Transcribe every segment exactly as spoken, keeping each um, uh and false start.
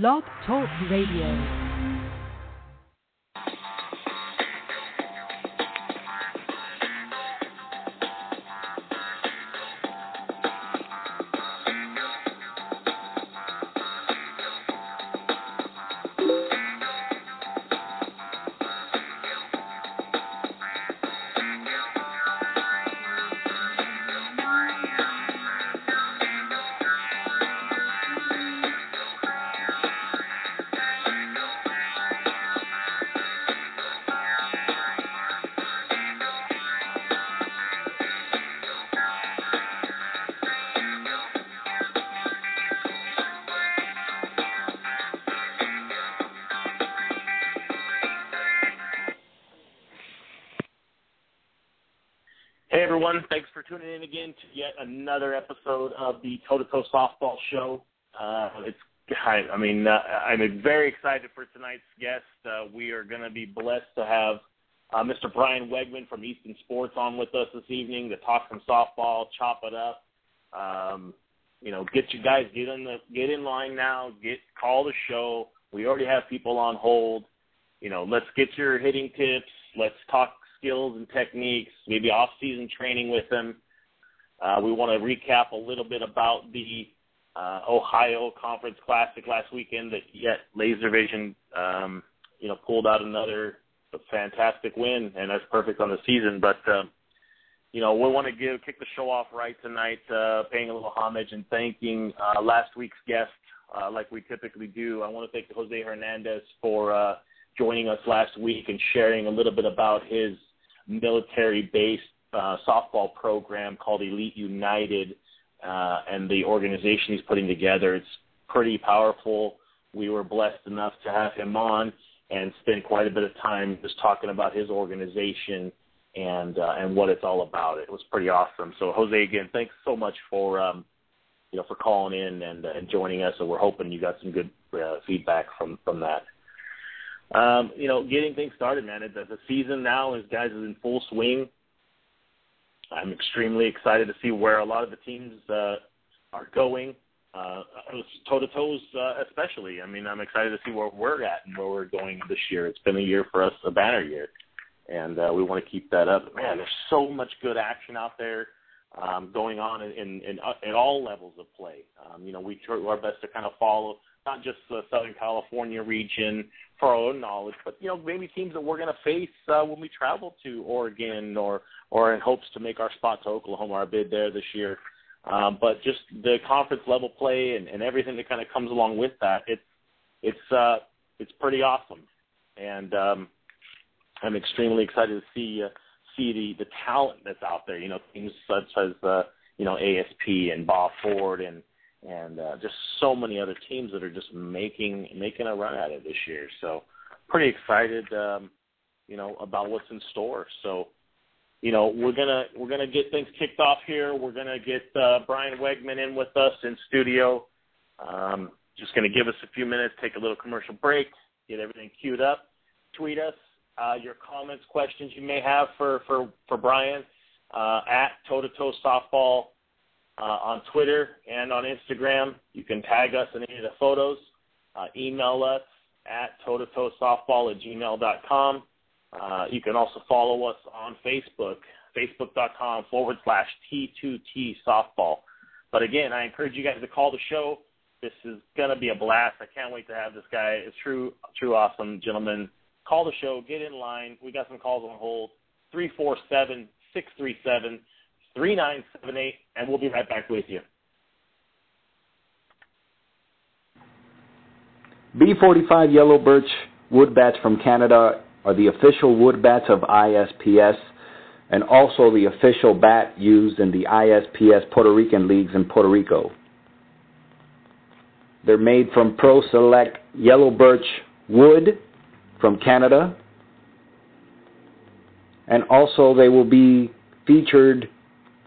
Blog Talk Radio. Thanks for tuning in again to yet another episode of the Toe-to-Toe Softball Show. Uh, it's, I, I mean, uh, I'm very excited for tonight's guest. Uh, we are going to be blessed to have uh, Mister Brian Wegman from Easton Sports on with us this evening to talk some softball, chop it up. Um, you know, get you guys, get in, the, get in line now, get call the show. We already have people on hold. You know, let's get your hitting tips. Let's talk skills and techniques, maybe off-season training with them. Uh, we want to recap a little bit about the uh, Ohio Conference Classic last weekend that yet Laser Vision, um, you know, pulled out another fantastic win, and that's perfect on the season. But, uh, you know, we want to give kick the show off right tonight, uh, paying a little homage and thanking uh, last week's guest uh, like we typically do. I want to thank Jose Hernandez for uh, joining us last week and sharing a little bit about his military-based uh, softball program called Elite United uh, and the organization he's putting together. It's pretty powerful. We were blessed enough to have him on and spend quite a bit of time just talking about his organization and uh, and what it's all about. It was pretty awesome. So, Jose, again, thanks so much for um, you know for calling in and, uh, and joining us, and we're hoping you got some good uh, feedback from, from that. Um, you know, getting things started, man. The, the season now is, guys, is in full swing. I'm extremely excited to see where a lot of the teams uh, are going, uh, toe-to-toes uh, especially. I mean, I'm excited to see where we're at and where we're going this year. It's been a year for us, a banner year, and uh, we want to keep that up. Man, there's so much good action out there um, going on in, in, in uh, at all levels of play. Um, you know, we try our best to kind of follow not just the Southern California region for our own knowledge, but, you know, maybe teams that we're going to face uh, when we travel to Oregon or or in hopes to make our spot to Oklahoma, our bid there this year. Um, but just the conference level play and, and everything that kind of comes along with that, it's it's uh, it's pretty awesome. And um, I'm extremely excited to see uh, see the, the talent that's out there, you know, teams such as, uh, you know, A S P and Bob Ford and, And uh, just so many other teams that are just making making a run at it this year. So pretty excited, um, you know, about what's in store. So, you know, we're gonna we're gonna get things kicked off here. We're gonna get uh, Brian Wegman in with us in studio. Um, just gonna give us a few minutes, take a little commercial break, get everything queued up. Tweet us uh, your comments, questions you may have for for for Brian uh, at Toe to Toe Softball. Uh, on Twitter and on Instagram. You can tag us in any of the photos. Uh, email us at toe to toe softball at gmail dot com. Uh, you can also follow us on Facebook, facebook.com forward slash T2T softball. But, again, I encourage you guys to call the show. This is going to be a blast. I can't wait to have this guy. It's true, true awesome, gentlemen. Call the show. Get in line. We got some calls on hold. three four seven, six three seven three nine seven eight, and we'll be right back with you. B forty-five yellow birch wood bats from Canada are the official wood bats of I S P S and also the official bat used in the I S P S Puerto Rican leagues in Puerto Rico. They're made from Pro Select yellow birch wood from Canada, and also they will be featured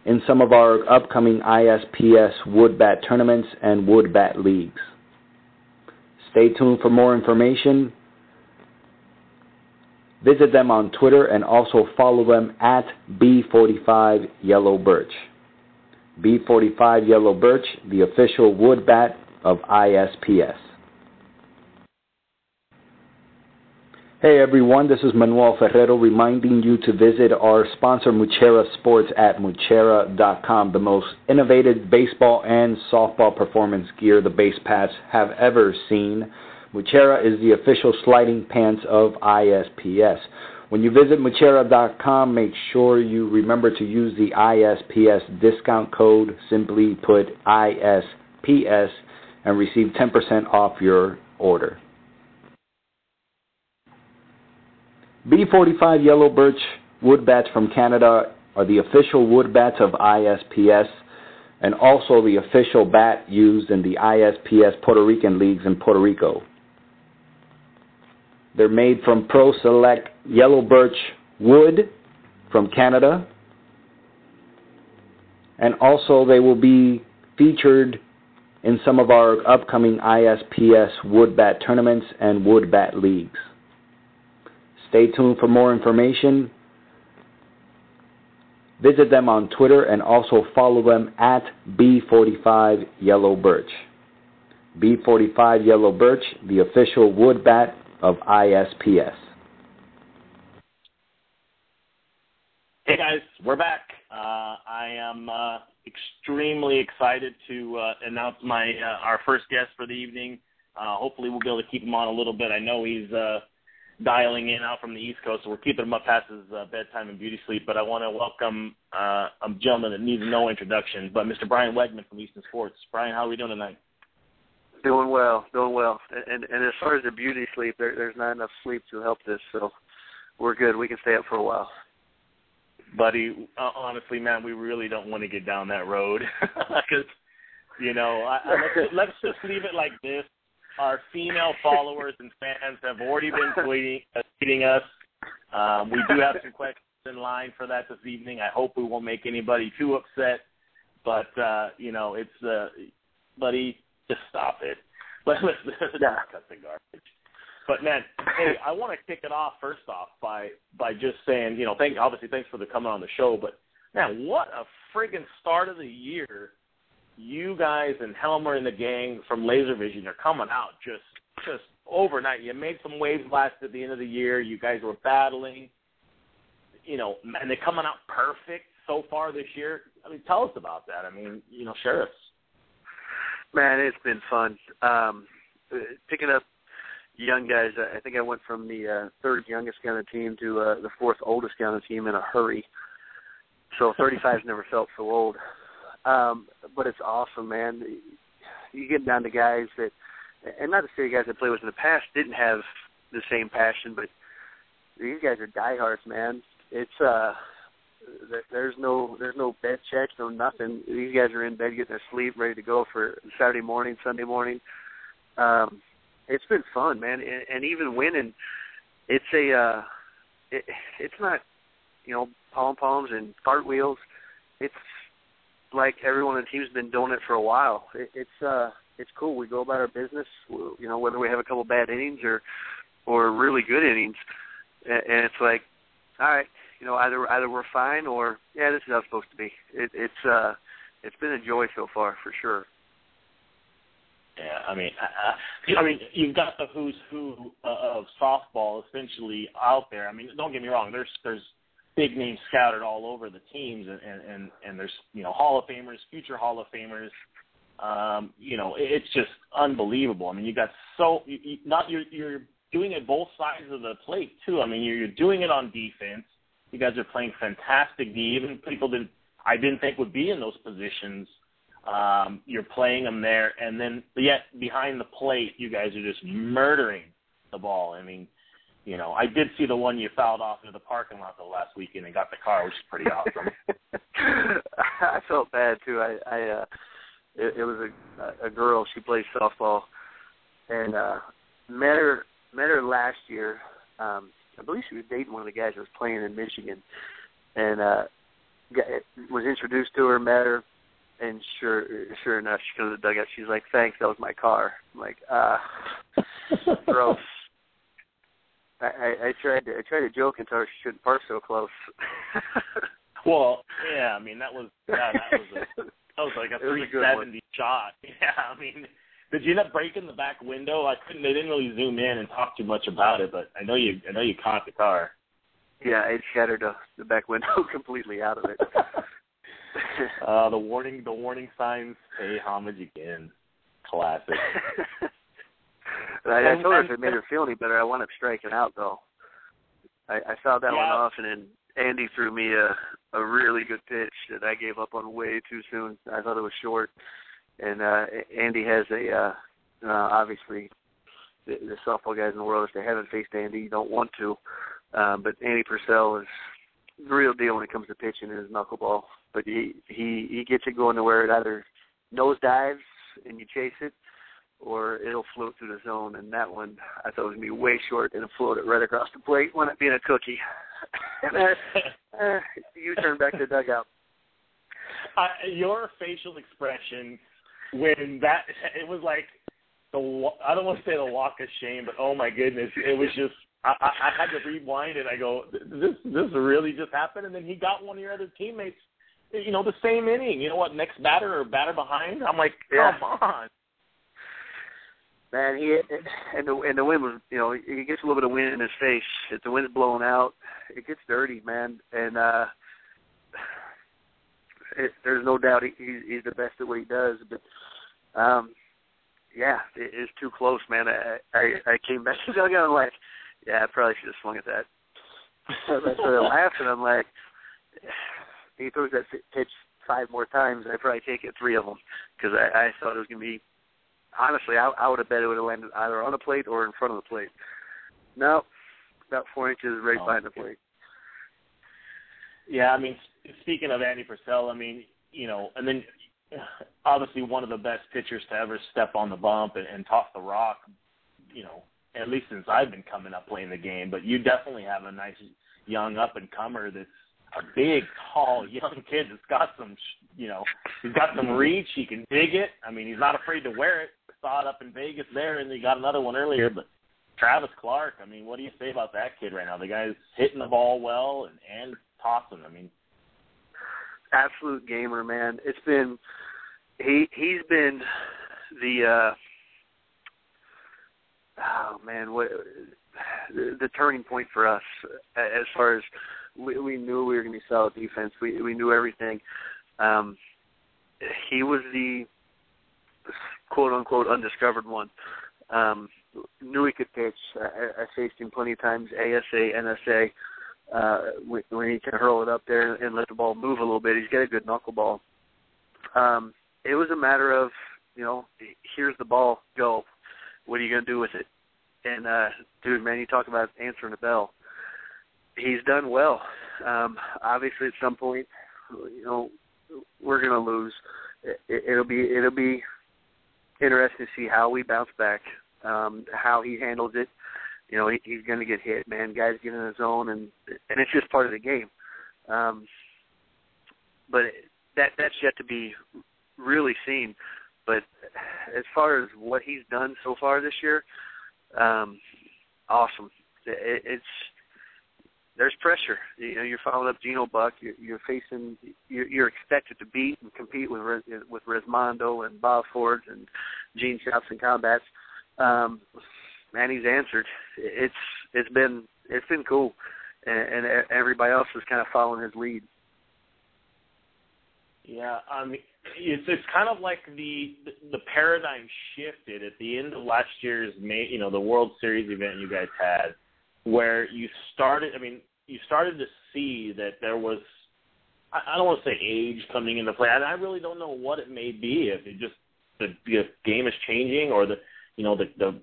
in some of our upcoming I S P S wood bat tournaments and wood bat leagues. Stay tuned for more information. Visit them on Twitter and also follow them at B forty-five Yellow Birch. B forty-five Yellow Birch, the official wood bat of I S P S. Hey everyone, this is Manuel Ferrero reminding you to visit our sponsor Muchera Sports at Muchera dot com, the most innovative baseball and softball performance gear the base paths have ever seen. Muchera is the official sliding pants of I S P S. When you visit Muchera dot com, make sure you remember to use the I S P S discount code, simply put I S P S, and receive ten percent off your order. B forty-five yellow birch wood bats from Canada are the official wood bats of I S P S and also the official bat used in the I S P S Puerto Rican leagues in Puerto Rico. They're made from Pro Select yellow birch wood from Canada, and also they will be featured in some of our upcoming I S P S wood bat tournaments and wood bat leagues. Stay tuned for more information. Visit them on Twitter and also follow them at B forty-five Yellow Birch. B forty-five Yellow Birch, the official wood bat of I S P S. Hey guys, we're back. Uh, I am uh, extremely excited to uh, announce my uh, our first guest for the evening. Uh, hopefully we'll be able to keep him on a little bit. I know he's... Uh, dialing in out from the East Coast, so we're keeping him up past his uh, bedtime and beauty sleep, but I want to welcome uh, a gentleman that needs no introduction, but Mister Brian Wegman from Easton Sports. Brian, how are we doing tonight? Doing well, doing well. And, and, and as far as the beauty sleep, there, there's not enough sleep to help this, so we're good. We can stay up for a while. Buddy, uh, honestly, man, we really don't want to get down that road because, you know, I, I, let's, let's just leave it like this. Our female followers and fans have already been tweeting, uh, tweeting us. Um, we do have some questions in line for that this evening. I hope we won't make anybody too upset. But, uh, you know, it's, uh, buddy, just stop it. Let's not cut the garbage. But, man, hey, I want to kick it off first off by, by just saying, you know, thank, obviously thanks for the coming on the show. But, man, what a friggin' start of the year. You guys and Helmer and the gang from Laser Vision are coming out just just overnight. You made some waves last at the end of the year. You guys were battling, you know, and they're coming out perfect so far this year. I mean, tell us about that. I mean, you know, share us. Man, it's been fun. Um, picking up young guys, I think I went from the uh, third youngest guy on the team to uh, the fourth oldest guy on the team in a hurry. So thirty-five's never felt so old. Um, but it's awesome, man. You get down to guys that, and not to say guys that played with in the past didn't have the same passion, but these guys are diehards, man. It's uh, there's no there's no bed checks, no nothing. These guys are in bed getting their sleep, ready to go for Saturday morning, Sunday morning. Um, it's been fun, man, and, and even winning, it's a uh, it, it's not you know pom poms and cartwheels. It's like everyone on the team's been doing it for a while. It, it's uh, it's cool. We go about our business, you know, whether we have a couple bad innings or, or really good innings, and, and it's like, all right, you know, either either we're fine or yeah, this is how it's supposed to be. It, it's uh, it's been a joy so far for sure. Yeah, I mean, I, I mean, you've got the who's who of softball essentially out there. I mean, don't get me wrong. There's there's big names scouted all over the teams, and, and, and, and there's, you know, Hall of Famers, future Hall of Famers. Um, you know, it's just unbelievable. I mean, you got so you, you, not you're, you're doing it both sides of the plate too. I mean, you're, you're doing it on defense. You guys are playing fantastic D, even people that I didn't think would be in those positions. Um, you're playing them there, and then yet behind the plate, you guys are just murdering the ball. I mean, you know, I did see the one you fouled off into the parking lot the last weekend and got the car, which is pretty awesome. I felt bad too. I, I uh, it, it was a, a girl. She plays softball, and uh, met her met her last year. Um, I believe she was dating one of the guys that was playing in Michigan, and uh, got, was introduced to her, met her, and sure sure enough, she comes to the dugout. She's like, "Thanks, that was my car." I'm like, ah, uh, gross. I, I tried to I tried to joke and tell her she shouldn't park so close. Well, yeah, I mean that was yeah, that was a, that was like a three seventy shot. Yeah, I mean Did you end up breaking the back window? I couldn't. They didn't really zoom in and talk too much about it, but I know you. I know you caught the car. Yeah, it shattered uh, the back window completely out of it. uh, the warning. The warning signs pay homage again. Classic. I, I told her if it made her feel any better, I wound up striking out though. I, I saw that yeah. one off, and then Andy threw me a, a really good pitch that I gave up on way too soon. I thought it was short. And uh, Andy has a, uh, uh, obviously, the, the softball guys in the world, if they haven't faced Andy, you don't want to. Um, but Andy Purcell is the real deal when it comes to pitching and his knuckleball. But he, he, he gets it going to where it either nosedives and you chase it, or it'll float through the zone. And that one, I thought it was going to be way short, and it floated right across the plate, wound up being a cookie. And uh, uh, you turn back to the dugout. Uh, your facial expression when that, it was like, the I don't want to say the walk of shame, but oh my goodness, it was just, I, I, I had to rewind and I go, this this really just happened? And then he got one of your other teammates, you know, the same inning. You know what, next batter or batter behind? I'm like, yeah. Come on. Man, he and the and the wind was, you know, he gets a little bit of wind in his face. If the wind's blowing out, it gets dirty, man. And uh, it, there's no doubt he, he's the best at what he does. But um, yeah, it, it's too close, man. I I, I came back to the dugout and I'm like, yeah, I probably should have swung at that. So I started laughing. I'm like, he throws that pitch five more times, I probably take it three of them because I, I thought it was gonna be. Honestly, I, I would have bet it would have landed either on the plate or in front of the plate. No, about four inches right oh, behind the plate. Yeah, I mean, speaking of Andy Purcell, I mean, you know, and then obviously one of the best pitchers to ever step on the bump and, and toss the rock, you know, at least since I've been coming up playing the game. But you definitely have a nice young up-and-comer that's a big, tall, young kid that's got some, you know, he's got some reach. He can dig it. I mean, he's not afraid to wear it. Saw it up in Vegas there, and he got another one earlier. But Travis Clark, I mean, what do you say about that kid right now? The guy's hitting the ball well and, and tossing. I mean, absolute gamer, man. It's been he he's been the uh, oh man, what the, the turning point for us as far as we, we knew we were going to be solid defense. We we knew everything. Um, he was the quote-unquote undiscovered one. Um, knew he could pitch. I, I faced him plenty of times, A S A, N S A, uh, when, when he can hurl it up there and let the ball move a little bit. He's got a good knuckleball. Um, it was a matter of, you know, here's the ball, go. What are you going to do with it? And, uh, dude, man, you talk about answering the bell. He's done well. Um, obviously, at some point, you know, we're going to lose. It, it'll be, it'll be, interesting to see how we bounce back, um, how he handles it. You know, he, he's going to get hit, man. Guys get in his zone, and and it's just part of the game. Um, but that that's yet to be really seen. But as far as what he's done so far this year, um, awesome. It, it's there's pressure. You know, you're following up Geno Buck. You're, you're facing. You're, you're expected to beat and compete with with Resmondo and Bob Ford and Gene Shapps and combats. Um, man, he's answered. It's it's been it's been cool, and, and everybody else is kind of following his lead. Yeah, I mean, it's it's kind of like the the paradigm shifted at the end of last year's May, you know, the World Series event you guys had, where you started, I mean, you started to see that there was, I, I don't want to say age coming into play. I, I really don't know what it may be. If it just, the, the game is changing or the, you know, the, the,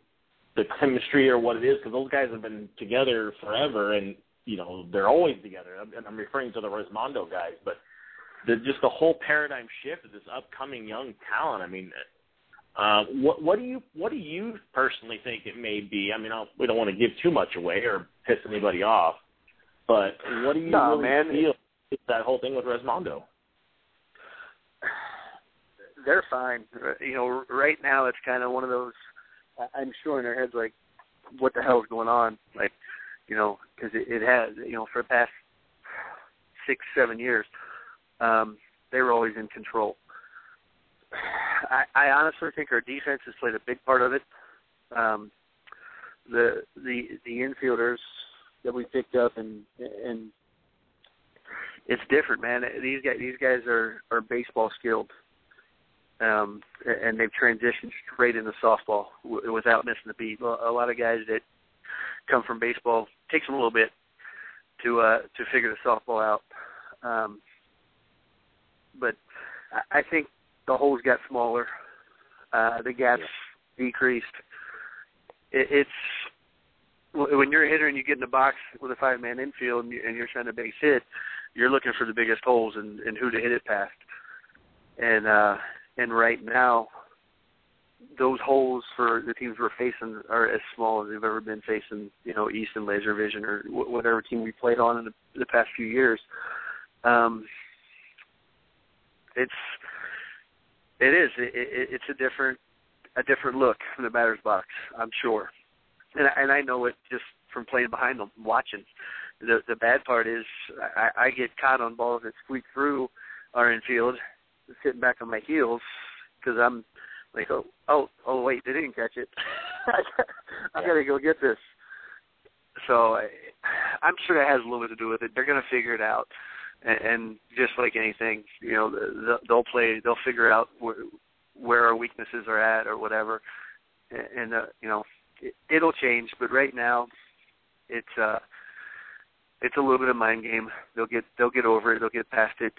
the chemistry or what it is, because those guys have been together forever and, you know, they're always together. And I'm referring to the Resmondo guys, but the, just the whole paradigm shift of this upcoming young talent. I mean, Uh, what, what do you what do you personally think it may be? I mean, I'll, we don't want to give too much away or piss anybody off, but what do you no, really man, feel it, that whole thing with Resmondo? They're fine. You know, right now it's kind of one of those, I'm sure in their heads, like, what the hell is going on? Like, you know, because it, it has, you know, for the past six, seven years, um, they were always in control. I, I honestly think our defense has played a big part of it. Um, the the the infielders that we picked up, and and it's different, man. These guys these guys are, are baseball skilled, um, and they've transitioned straight into softball w- without missing a beat. A lot of guys that come from baseball, takes them a little bit to uh, to figure the softball out, um, but I think the holes got smaller, uh, the gaps yeah. decreased. It's when you're a hitter and you get in the box with a five-man infield and you're trying to base hit, you're looking for the biggest holes and, and who to hit it past. And uh, and right now, those holes for the teams we're facing are as small as they've ever been facing, you know, Easton, Laser Vision, or whatever team we played on in the, the past few years. Um, it's it is it, it, it's a different. a different look from the batter's box, I'm sure. And I, and I know it just from playing behind them, watching. The the bad part is I, I get caught on balls that squeak through our infield, sitting back on my heels because I'm like, oh, oh, oh, wait, they didn't catch it. I've got to go get this. So I, I'm sure that has a little bit to do with it. They're going to figure it out. And, and just like anything, you know, the, they'll play, they'll figure out where, where our weaknesses are at or whatever. And, uh, you know, it, it'll change. But right now it's, uh, it's a little bit of mind game. They'll get, they'll get over it. They'll get past it.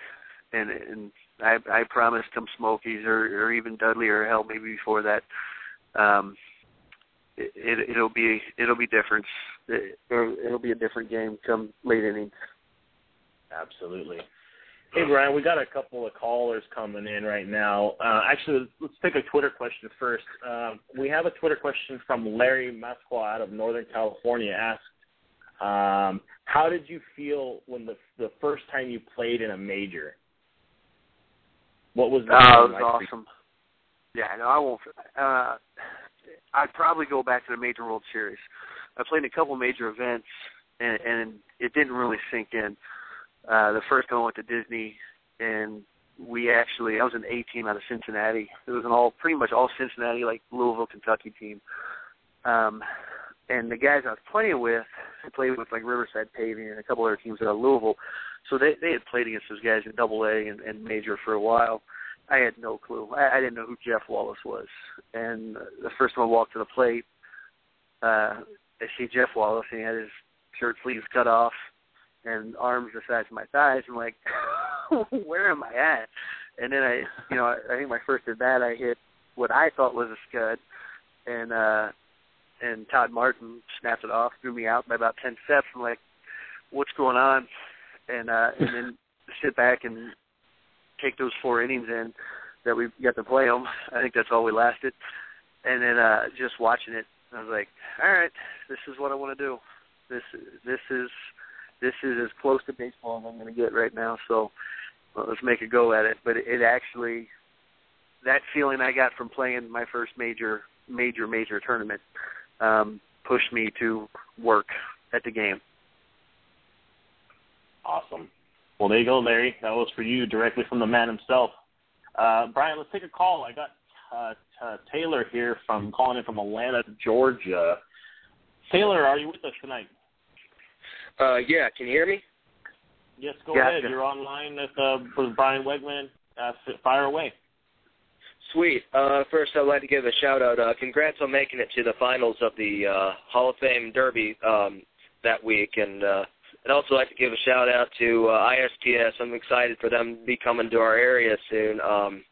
And, and I, I promised them Smokies or, or even Dudley or hell, maybe before that, um, it, it, it'll be, it'll be different. It, it'll be a different game come late innings. Absolutely. Hey, Brian, we got a couple of callers coming in right now. Uh, actually, let's take a Twitter question first. Uh, we have a Twitter question from Larry Masqua out of Northern California asked, um, how did you feel when the the first time you played in a major? What was that? Oh, it was like awesome. Yeah, no, I won't. Uh, I'd probably go back to the Major World Series. I played in a couple major events, and, and it didn't really sink in. Uh, the first time I went to Disney, and we actually, I was an A team out of Cincinnati. It was an all, pretty much all Cincinnati, like Louisville, Kentucky team. Um, and the guys I was playing with, I played with like Riverside Paving and a couple other teams out of Louisville. So they, they had played against those guys in double A and, and major for a while. I had no clue. I, I didn't know who Jeff Wallace was. And the first time I walked to the plate, uh, I see Jeff Wallace, and he had his shirt sleeves cut off and arms the size of my thighs. I'm like, where am I at? And then I, you know, I, I think my first at bat, I hit what I thought was a scud, and uh, and Todd Martin snapped it off, threw me out by about ten steps. I'm like, what's going on? And uh, and then sit back and take those four innings in that we got to play them. I think that's all we lasted. And then uh, just watching it, I was like, all right, this is what I want to do. This this is. This is as close to baseball as I'm going to get right now, so well, let's make a go at it. But it, it actually, that feeling I got from playing my first major, major, major tournament um, pushed me to work at the game. Awesome. Well, there you go, Larry. That was for you directly from the man himself. Uh, Brian, let's take a call. I got uh, uh, Taylor here from calling in from Atlanta, Georgia. Taylor, are you with us tonight? Uh, yeah, can you hear me? Yes, go yeah, ahead. You're online with, uh, with Brian Wegman. Uh, fire away. Sweet. Uh, first, I'd like to give a shout-out. Uh, congrats on making it to the finals of the uh, Hall of Fame Derby um, that week. And uh, I'd also like to give a shout-out to uh, I S P S. I'm excited for them to be coming to our area soon. Um,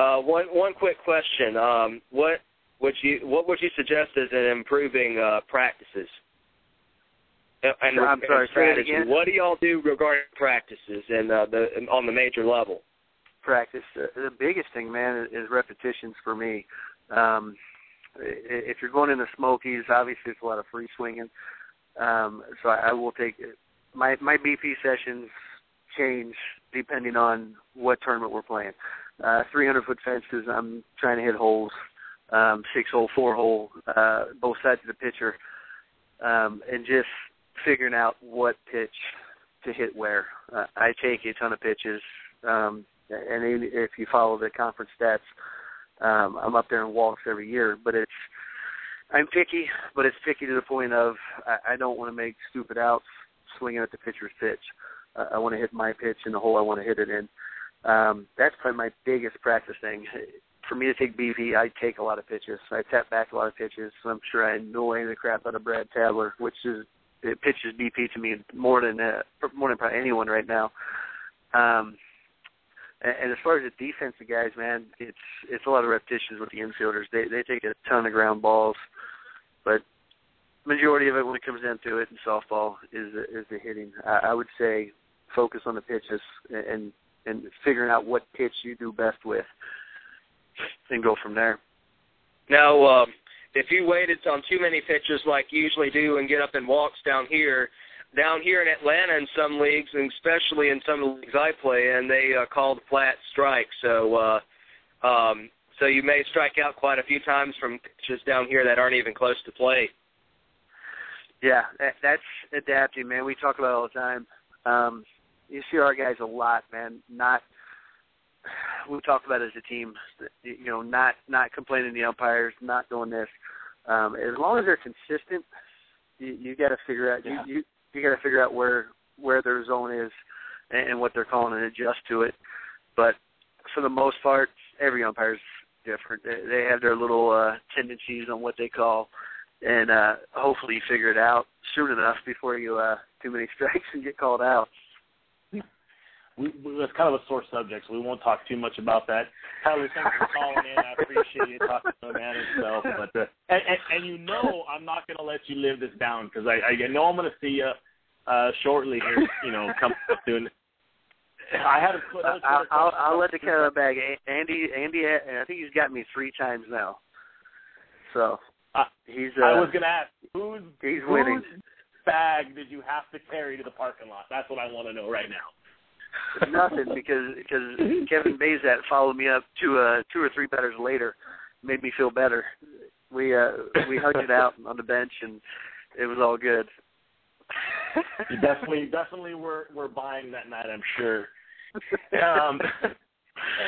uh, one one quick question. Um, what, would you, what would you suggest as in improving uh, practices? And I'm sorry, strategy. What do y'all do regarding practices and uh, the on the major level? Practice. Uh, the biggest thing, man, is repetitions for me. Um, if you're going into Smokies, obviously it's a lot of free swinging. Um, so I, I will take my my B P sessions change depending on what tournament we're playing. Uh, three hundred foot fences, I'm trying to hit holes, um, six hole, four hole, uh, both sides of the pitcher, um, and just figuring out what pitch to hit where. Uh, I take a ton of pitches, um, and if you follow the conference stats, Um, I'm up there and walks every year, but it's I'm picky, but it's picky to the point of I, I don't want to make stupid outs swinging at the pitcher's pitch. Uh, I want to hit my pitch in the hole I want to hit it in. Um, that's probably my biggest practice thing. For me to take B V, I take a lot of pitches. I tap back a lot of pitches. So I'm sure I annoy the crap out of Brad Tadler, which is it pitches D P to me more than uh, more than probably anyone right now. Um, and, and as far as the defensive guys, man, it's it's a lot of repetitions with the infielders. They they take a ton of ground balls, but majority of it when it comes down to it in softball is is the hitting. I, I would say focus on the pitches and and figuring out what pitch you do best with, and go from there. Now, um, if you waited on too many pitches like you usually do and get up and walks down here, down here in Atlanta in some leagues, and especially in some of the leagues I play in, they uh, call the flat strike. So uh, um, so you may strike out quite a few times from pitches down here that aren't even close to play. Yeah, that, that's adapting, man. We talk about it all the time. Um, you see our guys a lot, man, not – we talked about it as a team, you know, not, not complaining to the umpires, not doing this. Um, as long as they're consistent, you, you got to figure out yeah. you, you, you got to figure out where where their zone is and, and what they're calling and adjust to it. But for the most part, every umpire is different. They, they have their little uh, tendencies on what they call, and uh, hopefully you figure it out soon enough before you uh, too many strikes and get called out. We, we, that's kind of a sore subject, so we won't talk too much about that. Tyler, thanks for calling in. I appreciate you talking to him and himself. But, uh, and, and, and you know I'm not going to let you live this down because I, I know I'm going to see you uh, shortly here, you know, coming up soon. I had a, uh, I'll, I'll, I'll let the cat out of the bag. Andy, Andy, I think he's got me three times now. So uh, he's. Uh, I was going to ask, who's, he's whose winning. bag did you have to carry to the parking lot? That's what I want to know right now. Nothing, because because Kevin Bazat followed me up to uh, two or three batters later, made me feel better. We uh, we hugged it out on the bench, and it was all good. You definitely definitely were, were buying that night, I'm sure. Um, and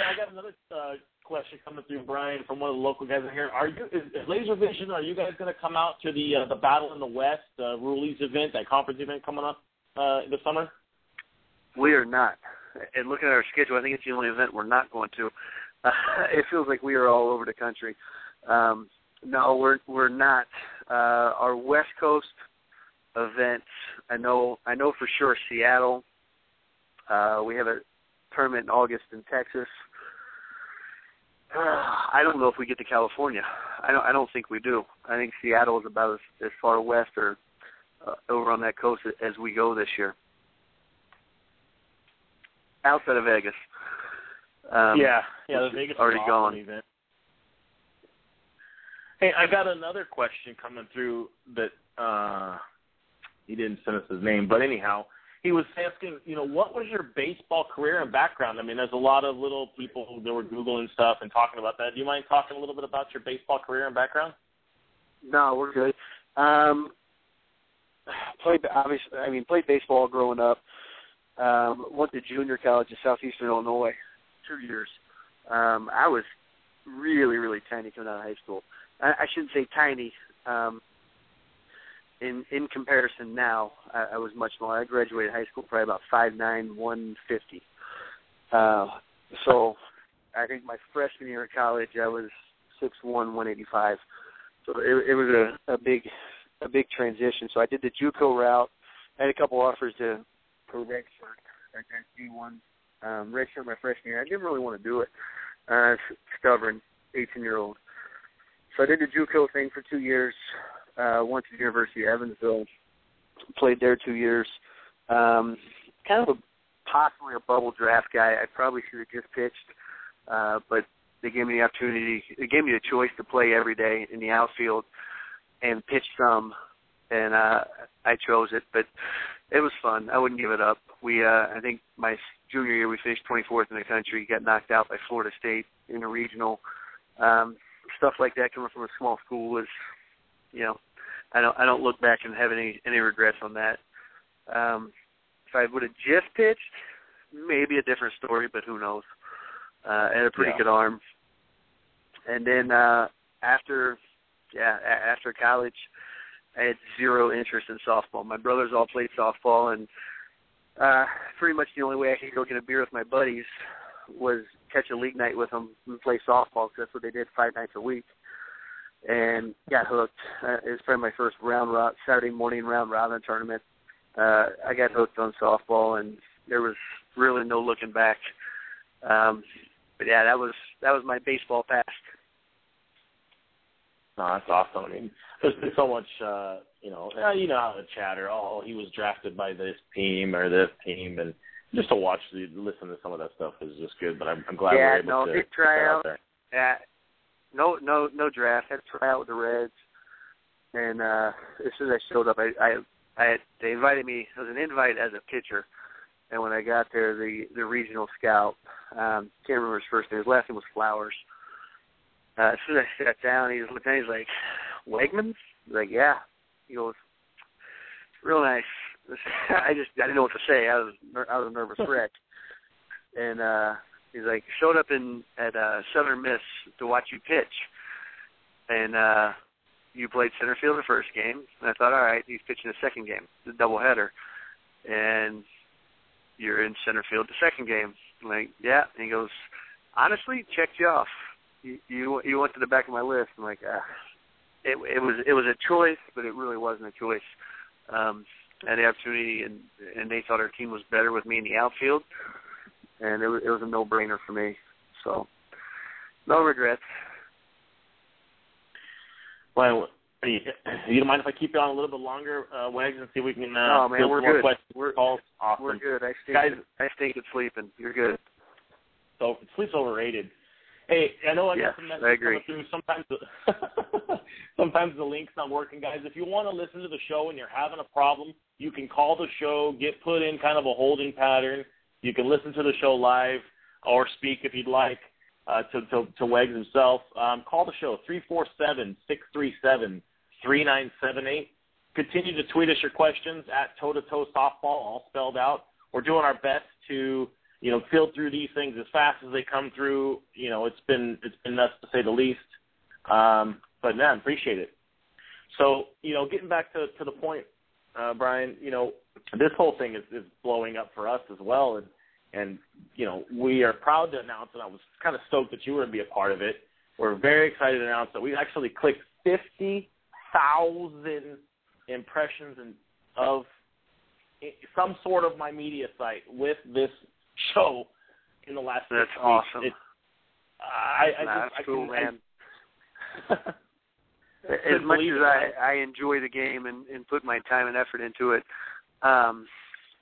I got another uh, question coming through, Brian, from one of the local guys in here. Are you is, is Laser Vision? Are you guys going to come out to the uh, the Battle in the West uh, Rulies event, that conference event coming up uh, this summer? We are not. And looking at our schedule, I think it's the only event we're not going to. Uh, it feels like we are all over the country. Um, no, we're we're not. Uh, our West Coast events, I know I know for sure Seattle. Uh, we have a tournament in August in Texas. Uh, I don't know if we get to California. I don't, I don't think we do. I think Seattle is about as, as far west or uh, over on that coast as we go this year. Outside of Vegas. Um, yeah, yeah, the Vegas already gone. Event. Hey, I got another question coming through that uh, he didn't send us his name, but anyhow, he was asking, you know, what was your baseball career and background? I mean, there's a lot of little people that were Googling stuff and talking about that. Do you mind talking a little bit about your baseball career and background? No, we're good. Um, played, obviously, I mean, played baseball growing up. Um, went to junior college in southeastern Illinois, two years. Um, I was really, really tiny coming out of high school. I, I shouldn't say tiny. Um, in in comparison now, I, I was much smaller. I graduated high school probably about five nine, one fifty. Uh, so I think my freshman year of college, I was six one, one eighty-five. So it, it was a, a, big, a big transition. So I did the JUCO route. I had a couple offers to – for redshirt at D one, um, redshirt my freshman year. I didn't really want to do it. Uh, I was stubborn, eighteen-year-old. So I did the JUCO thing for two years. Uh, went to the University of Evansville, played there two years. Um, kind of a, possibly a bubble draft guy. I probably should have just pitched, uh, but they gave me the opportunity. They gave me the choice to play every day in the outfield and pitch some, and uh, I chose it. But it was fun. I wouldn't give it up. We, uh, I think my junior year, we finished twenty-fourth in the country, got knocked out by Florida State in a regional. Um, stuff like that coming from a small school was, you know, I don't I don't look back and have any, any regrets on that. Um, if I would have just pitched, maybe a different story, but who knows. Uh, I had a pretty yeah. good arm. And then uh, after, yeah, after college, I had zero interest in softball. My brothers all played softball, and uh, pretty much the only way I could go get a beer with my buddies was catch a league night with them and play softball, because that's what they did five nights a week. And got hooked. Uh, it was probably my first round rob Saturday morning round robin tournament. Uh, I got hooked on softball, and there was really no looking back. Um, but yeah, that was that was my baseball past. No, that's awesome. I mean, there's been so much, uh, you know, you know how the chatter. Oh, he was drafted by this team or this team, and just to watch, the, listen to some of that stuff is just good. But I'm, I'm glad yeah, we're able no, to get out there. Yeah. No, no, no draft. I had to try out with the Reds, and uh, as soon as I showed up, I, I, I had, they invited me. It was an invite as a pitcher, and when I got there, the the regional scout, um, can't remember his first name. His last name was Flowers. Uh, as soon as I sat down, he was looking at me, he's like, "Wegman?" I was like, "Yeah." He goes, "Real nice." I just I didn't know what to say. I was I was a nervous wreck, and. uh He's like, showed up in at uh, Southern Miss to watch you pitch, and uh, you played center field the first game. And I thought, all right, he's pitching the second game, the doubleheader, and you're in center field the second game. I'm like, yeah. And he goes, honestly, checked you off. You you, you went to the back of my list. I'm like, ah. it it was it was a choice, but it really wasn't a choice. Um, I had the opportunity, and and they thought our team was better with me in the outfield. And it was, it was a no-brainer for me. So, no regrets. Well, you, you don't mind if I keep you on a little bit longer, uh, Wags, and see if we can uh, oh, man, do we're more good. questions? We're, awesome. We're good. I stink, Guys, I stink at sleeping. You're good. So, sleep's overrated. Hey, I know I got yes, some messages coming through. Sometimes the, sometimes the link's not working, guys. If you want to listen to the show and you're having a problem, you can call the show, get put in kind of a holding pattern. You can listen to the show live or speak if you'd like uh, to, to, to Wags himself. Um, call the show, three four seven, six three seven, three nine seven eight. Continue to tweet us your questions at toe-to-toe softball, all spelled out. We're doing our best to, you know, fill through these things as fast as they come through. You know, it's been it's been nuts to say the least. Um, but, man, appreciate it. So, you know, getting back to, to the point, uh, Brian, you know, this whole thing is, is blowing up for us as well, and, and you know, we are proud to announce, and I was kind of stoked that you were going to be a part of it. We're very excited to announce that we actually clicked fifty thousand impressions in, of some sort of my media site with this show in the last That's six weeks. Awesome. It, I, I That's just, cool, I can, man. As much as I, I enjoy the game and, and put my time and effort into it, Um,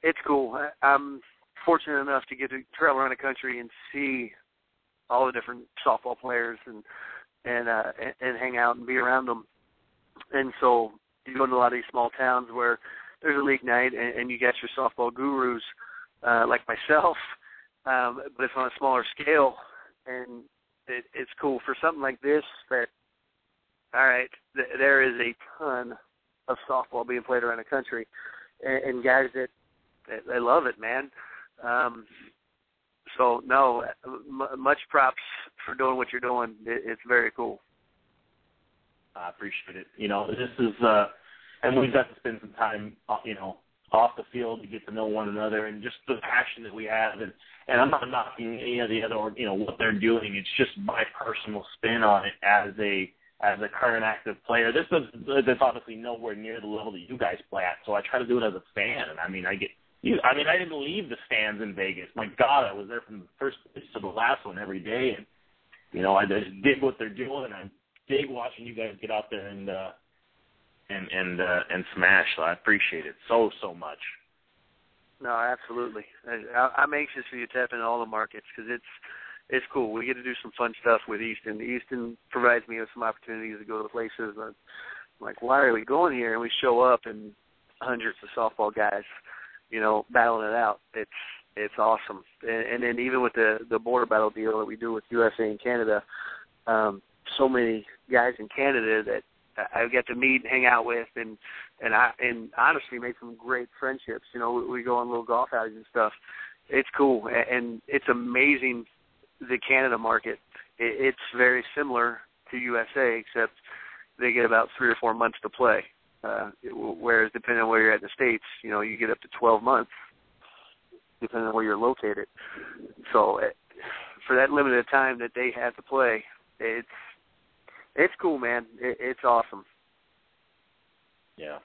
it's cool. I, I'm fortunate enough to get to travel around the country and see all the different softball players and and, uh, and and hang out and be around them. And so you go into a lot of these small towns where there's a league night and, and you get your softball gurus uh, like myself, um, but it's on a smaller scale. And it, it's cool for something like this that, all right, th- there is a ton of softball being played around the country. And guys that, I love it, man. Um, so, no, m- much props for doing what you're doing. It, it's very cool. I appreciate it. You know, this is, uh, and we've got to spend some time, you know, off the field to get to know one another and just the passion that we have. And, and I'm not knocking any of the other, you know, what they're doing. It's just my personal spin on it as a, as a current active player. This is that's obviously nowhere near the level that you guys play at, so I try to do it as a fan. And I mean, I get, I mean, I didn't leave the stands in Vegas. My God, I was there from the first pitch to the last one every day, and you know, I just dig what they're doing. I dig watching you guys get out there and uh, and and uh, and smash. So I appreciate it so so much. No, absolutely. I, I'm anxious for you to tap into all the markets because it's. It's cool. We get to do some fun stuff with Easton. Easton provides me with some opportunities to go to places. I'm like, why are we going here? And we show up, and hundreds of softball guys, you know, battling it out. It's it's awesome. And, and then even with the, the border battle deal that we do with U S A and Canada, um, so many guys in Canada that I get to meet and hang out with, and and I and honestly make some great friendships. You know, we, we go on little golf outings and stuff. It's cool, and, and it's amazing. The Canada market it's very similar to U S A, except they get about three or four months to play. Uh, whereas depending on where you're at in the States, you know, you get up to twelve months, depending on where you're located. So it, for that limited time that they have to play, it's it's cool, man. It, it's awesome. Yeah.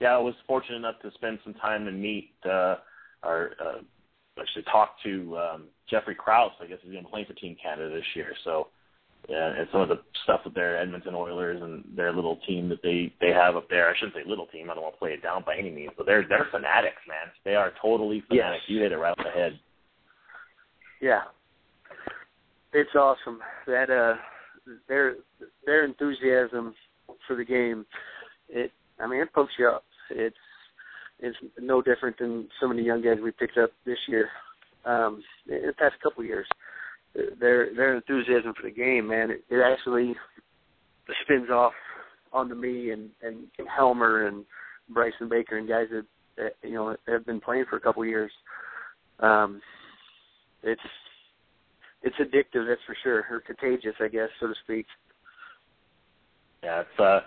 Yeah, I was fortunate enough to spend some time and meet uh, our uh, – actually talked to um, Jeffrey Krause, I guess he's going to play for Team Canada this year. So, yeah, and some of the stuff with their Edmonton Oilers and their little team that they, they have up there. I shouldn't say little team. I don't want to play it down by any means, but they're they're fanatics, man. They are totally fanatics. Yes. You hit it right on the head. Yeah, it's awesome that uh, their their enthusiasm for the game. It, I mean, it pumps you up. It's It's no different than some of the young guys we picked up this year, um, in the past couple of years. Their their enthusiasm for the game, man, it, it actually spins off onto me and, and Helmer and Bryson Baker and guys that, that you know have been playing for a couple of years. Um, it's it's addictive, that's for sure, or contagious, I guess, so to speak. Yeah, it's. Uh...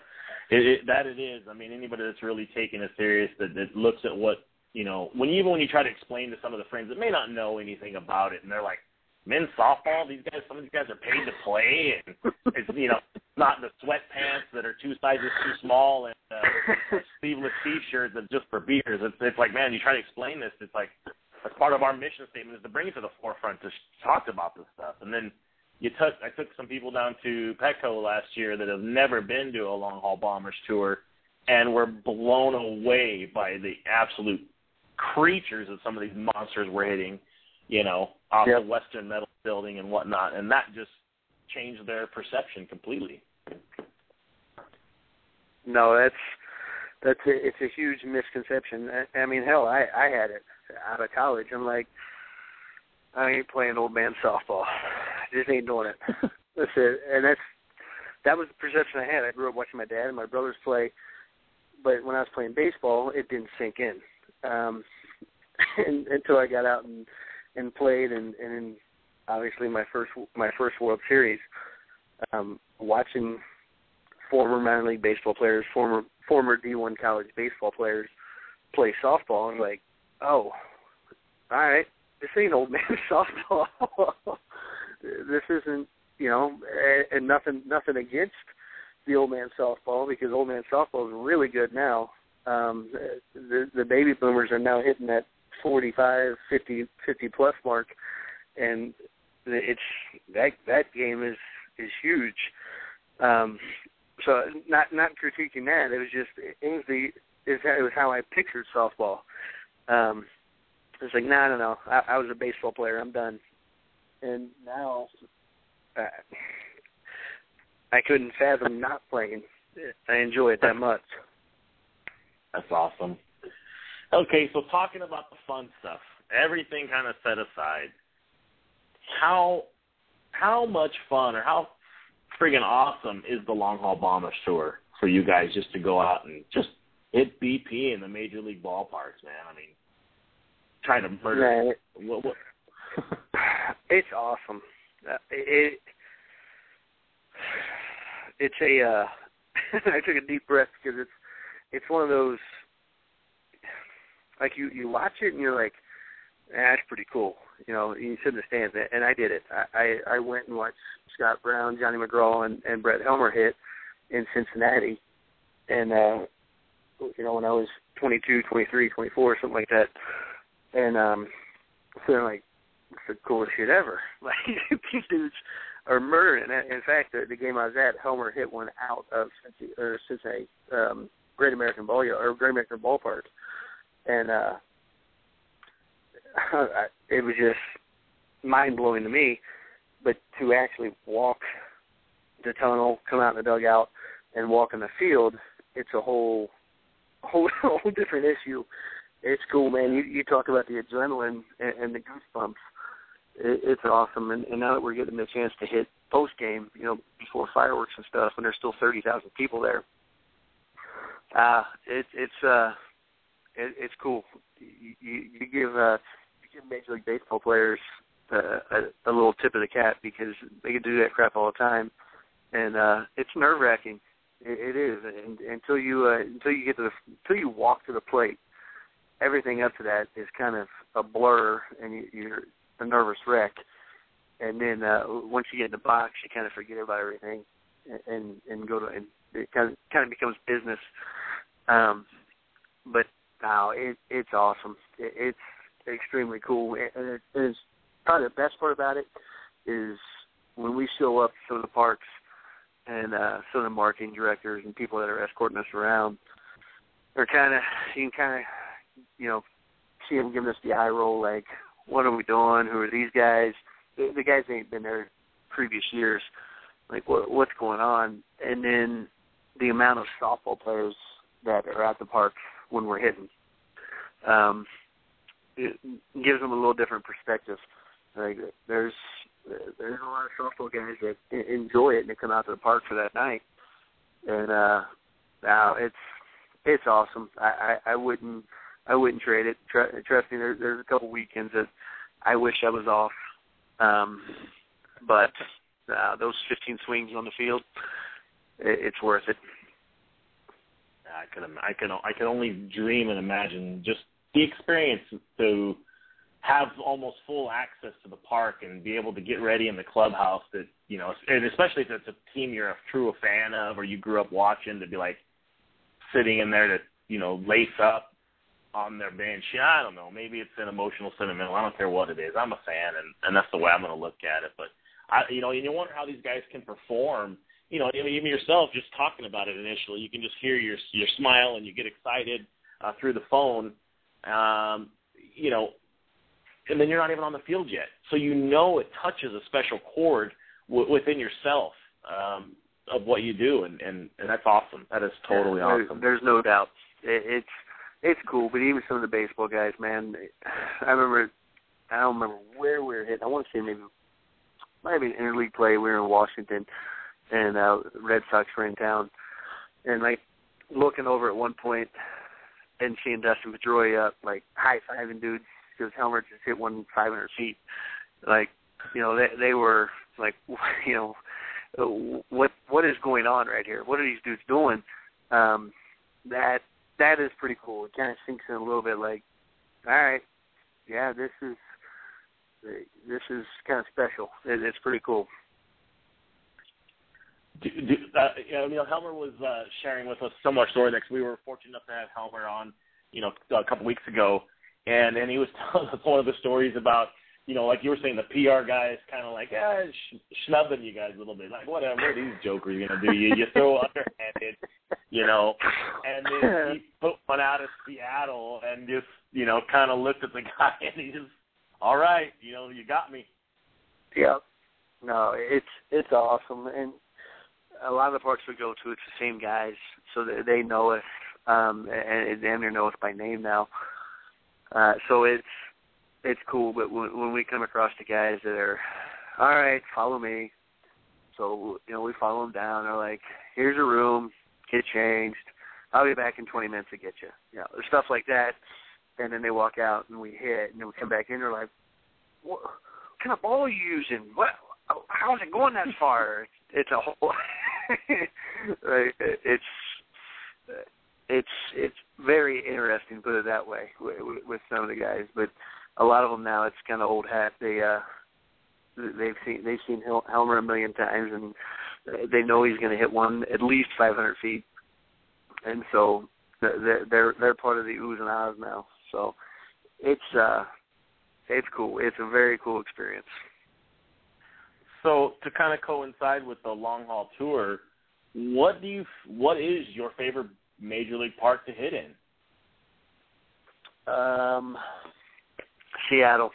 It, it, that it is. I mean, anybody that's really taking it serious, that, that looks at what, you know, when even when you try to explain to some of the friends that may not know anything about it, and they're like, men's softball, these guys, some of these guys are paid to play, and it's, you know, not the sweatpants that are two sizes too small and uh, sleeveless T-shirts that's just for beers. It's, it's like, man, you try to explain this, it's like, that's part of our mission statement is to bring it to the forefront to talk about this stuff. And then, You took I took some people down to Petco last year that have never been to a long-haul Bombers tour and were blown away by the absolute creatures that some of these monsters were hitting, you know, off yep. the Western Metal Building and whatnot, and that just changed their perception completely. No, that's that's a, it's a huge misconception. I, I mean, hell, I, I had it out of college. I'm like, I ain't playing old man softball. I just ain't doing it. That's it. And that's that was the perception I had. I grew up watching my dad and my brothers play, but when I was playing baseball, it didn't sink in um, and, until I got out and, and played. And, and obviously, my first my first World Series, um, watching former minor league baseball players, former former D one college baseball players play softball, I was like, oh, all right. This ain't old man softball. This isn't, you know, and nothing, nothing against the old man softball because old man softball is really good now. Um, the, the baby boomers are now hitting that forty-five, fifty, fifty plus mark, and it's that that game is is huge. Um, so not not critiquing that. It was just it was the it was how I pictured softball. Um, It's like, no, no, no, I, I was a baseball player. I'm done. And now uh, I couldn't fathom not playing. I enjoy it that much. That's awesome. Okay, so talking about the fun stuff, everything kind of set aside, how how much fun or how friggin' awesome is the Long Haul Bombers tour for you guys just to go out and just hit B P in the major league ballparks, man? I mean, trying to murder. Right. What, what? It's awesome. Uh, it, it it's a. Uh, I took a deep breath because it's it's one of those. Like you, you watch it and you're like, eh, that's pretty cool. You know, you sit in the stands, and I did it. I, I, I went and watched Scott Brown, Johnny McGraw, and, and Brett Helmer hit in Cincinnati, and uh, you know when I was twenty-two, twenty-three, twenty-four, something like that. And um, so they're like, it's the coolest shit ever. Like, these dudes are murdering. In fact, the, the game I was at, Helmer hit one out of or Cincinnati, um, Great American Ball or Great American Ballpark, and uh, I, it was just mind blowing to me. But to actually walk the tunnel, come out in the dugout, and walk in the field, it's a whole, whole, whole different issue. It's cool, man. You, you talk about the adrenaline and, and the goosebumps. It, it's awesome. And, and now that we're getting the chance to hit post-game, you know, before fireworks and stuff, when there's still thirty thousand people there, uh, it, it's uh, it, it's cool. You, you, you give uh, you give Major League Baseball players uh, a, a little tip of the cap, because they can do that crap all the time, and uh, it's nerve wracking. It, it is, and, until you uh, until you get to the until you walk to the plate, everything up to that is kind of a blur, and you, you're a nervous wreck. And then uh, once you get in the box, you kind of forget about everything, and and go to and it kind of kind of becomes business. Um, but now it it's awesome. It, it's extremely cool, and it is probably the best part about it is when we show up to some of the parks and uh, some of the marketing directors and people that are escorting us around, they're kind of you can kind of you know see them giving us the eye roll, like, what are we doing? Who are these guys? The guys ain't been there previous years. Like, what, what's going on? And then the amount of softball players that are at the park when we're hitting, um, it gives them a little different perspective. Like, there's there's a lot of softball guys that enjoy it and they come out to the park for that night. And uh, now it's it's awesome. I, I, I wouldn't I wouldn't trade it. Trust me, there, there's a couple weekends that I wish I was off. Um, but uh, those fifteen swings on the field, it, it's worth it. I can, I can, I can only dream and imagine just the experience to have almost full access to the park and be able to get ready in the clubhouse. That, you know, and especially if it's a team you're a true a fan of or you grew up watching, to be like sitting in there to, you know, lace up on their bench. Yeah, I don't know. Maybe it's an emotional, sentimental. I don't care what it is. I'm a fan, and, and that's the way I'm going to look at it. But, I, you know, and you wonder how these guys can perform. You know, even yourself just talking about it initially, you can just hear your your smile and you get excited uh, through the phone, um, you know, and then you're not even on the field yet. So you know it touches a special chord w- within yourself um, of what you do, and, and, and that's awesome. That is totally yeah, there's, awesome. There's no doubt. It, it's It's cool, but even some of the baseball guys, man, I remember, I don't remember where we were hitting. I want to say maybe, might have been interleague play. We were in Washington, and uh, Red Sox were in town. And, like, looking over at one point and seeing Dustin Pedroia up, like, high-fiving dudes because Helmer just hit one five hundred feet. Like, you know, they, they were, like, you know, what what is going on right here? What are these dudes doing? Um, that... That is pretty cool. It kind of sinks in a little bit, like, all right, yeah, this is this is kind of special. It, it's pretty cool. Do, do, uh, you know, Helmer was uh, sharing with us a similar story that we were fortunate enough to have Helmer on, you know, a couple weeks ago, and, and he was telling us one of the stories about, you know, like you were saying, the P R guy is kind of like, ah, sh- snubbing you guys a little bit. Like, whatever, what are these jokers going to do? You, you throw underhanded, you know. And then he put one out of Seattle and just, you know, kind of looked at the guy and he just, all right, you know, you got me. Yeah. No, it's it's awesome. And a lot of the parks we go to, it's the same guys, so they know us, um, and they know us by name now. Uh, so it's, It's cool, but when, when we come across the guys that are, all right, follow me. So, you know, we follow them down. They're like, here's a room. Get changed. I'll be back in twenty minutes to get you. You know, stuff like that. And then they walk out, and we hit, and then we come back in. They're like, what kind of ball are you using? What, how is it going that far? It's a whole – it's it's it's very interesting, put it that way, with, with some of the guys. But – a lot of them now, it's kind of old hat. They uh, they've seen they've seen Hel- Helmer a million times, and they know he's going to hit one at least five hundred feet, and so they're they're, they're part of the oohs and ahs now. So it's uh, it's cool. It's a very cool experience. So to kind of coincide with the long haul tour, what do you what is your favorite major league park to hit in? Um. Seattle.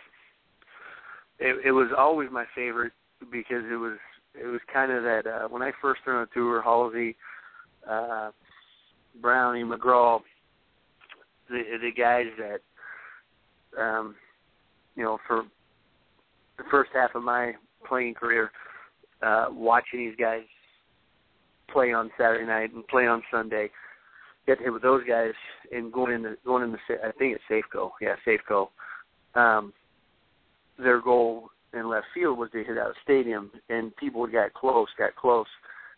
It, it was always my favorite because it was it was kind of that uh, when I first went on the tour, Halsey, uh, Brownie, McGraw, the the guys that um, you know for the first half of my playing career, uh, watching these guys play on Saturday night and play on Sunday, get hit with those guys and going into going into I think it's Safeco, yeah Safeco. Um, their goal in left field was they hit out of stadium, and people got close, got close.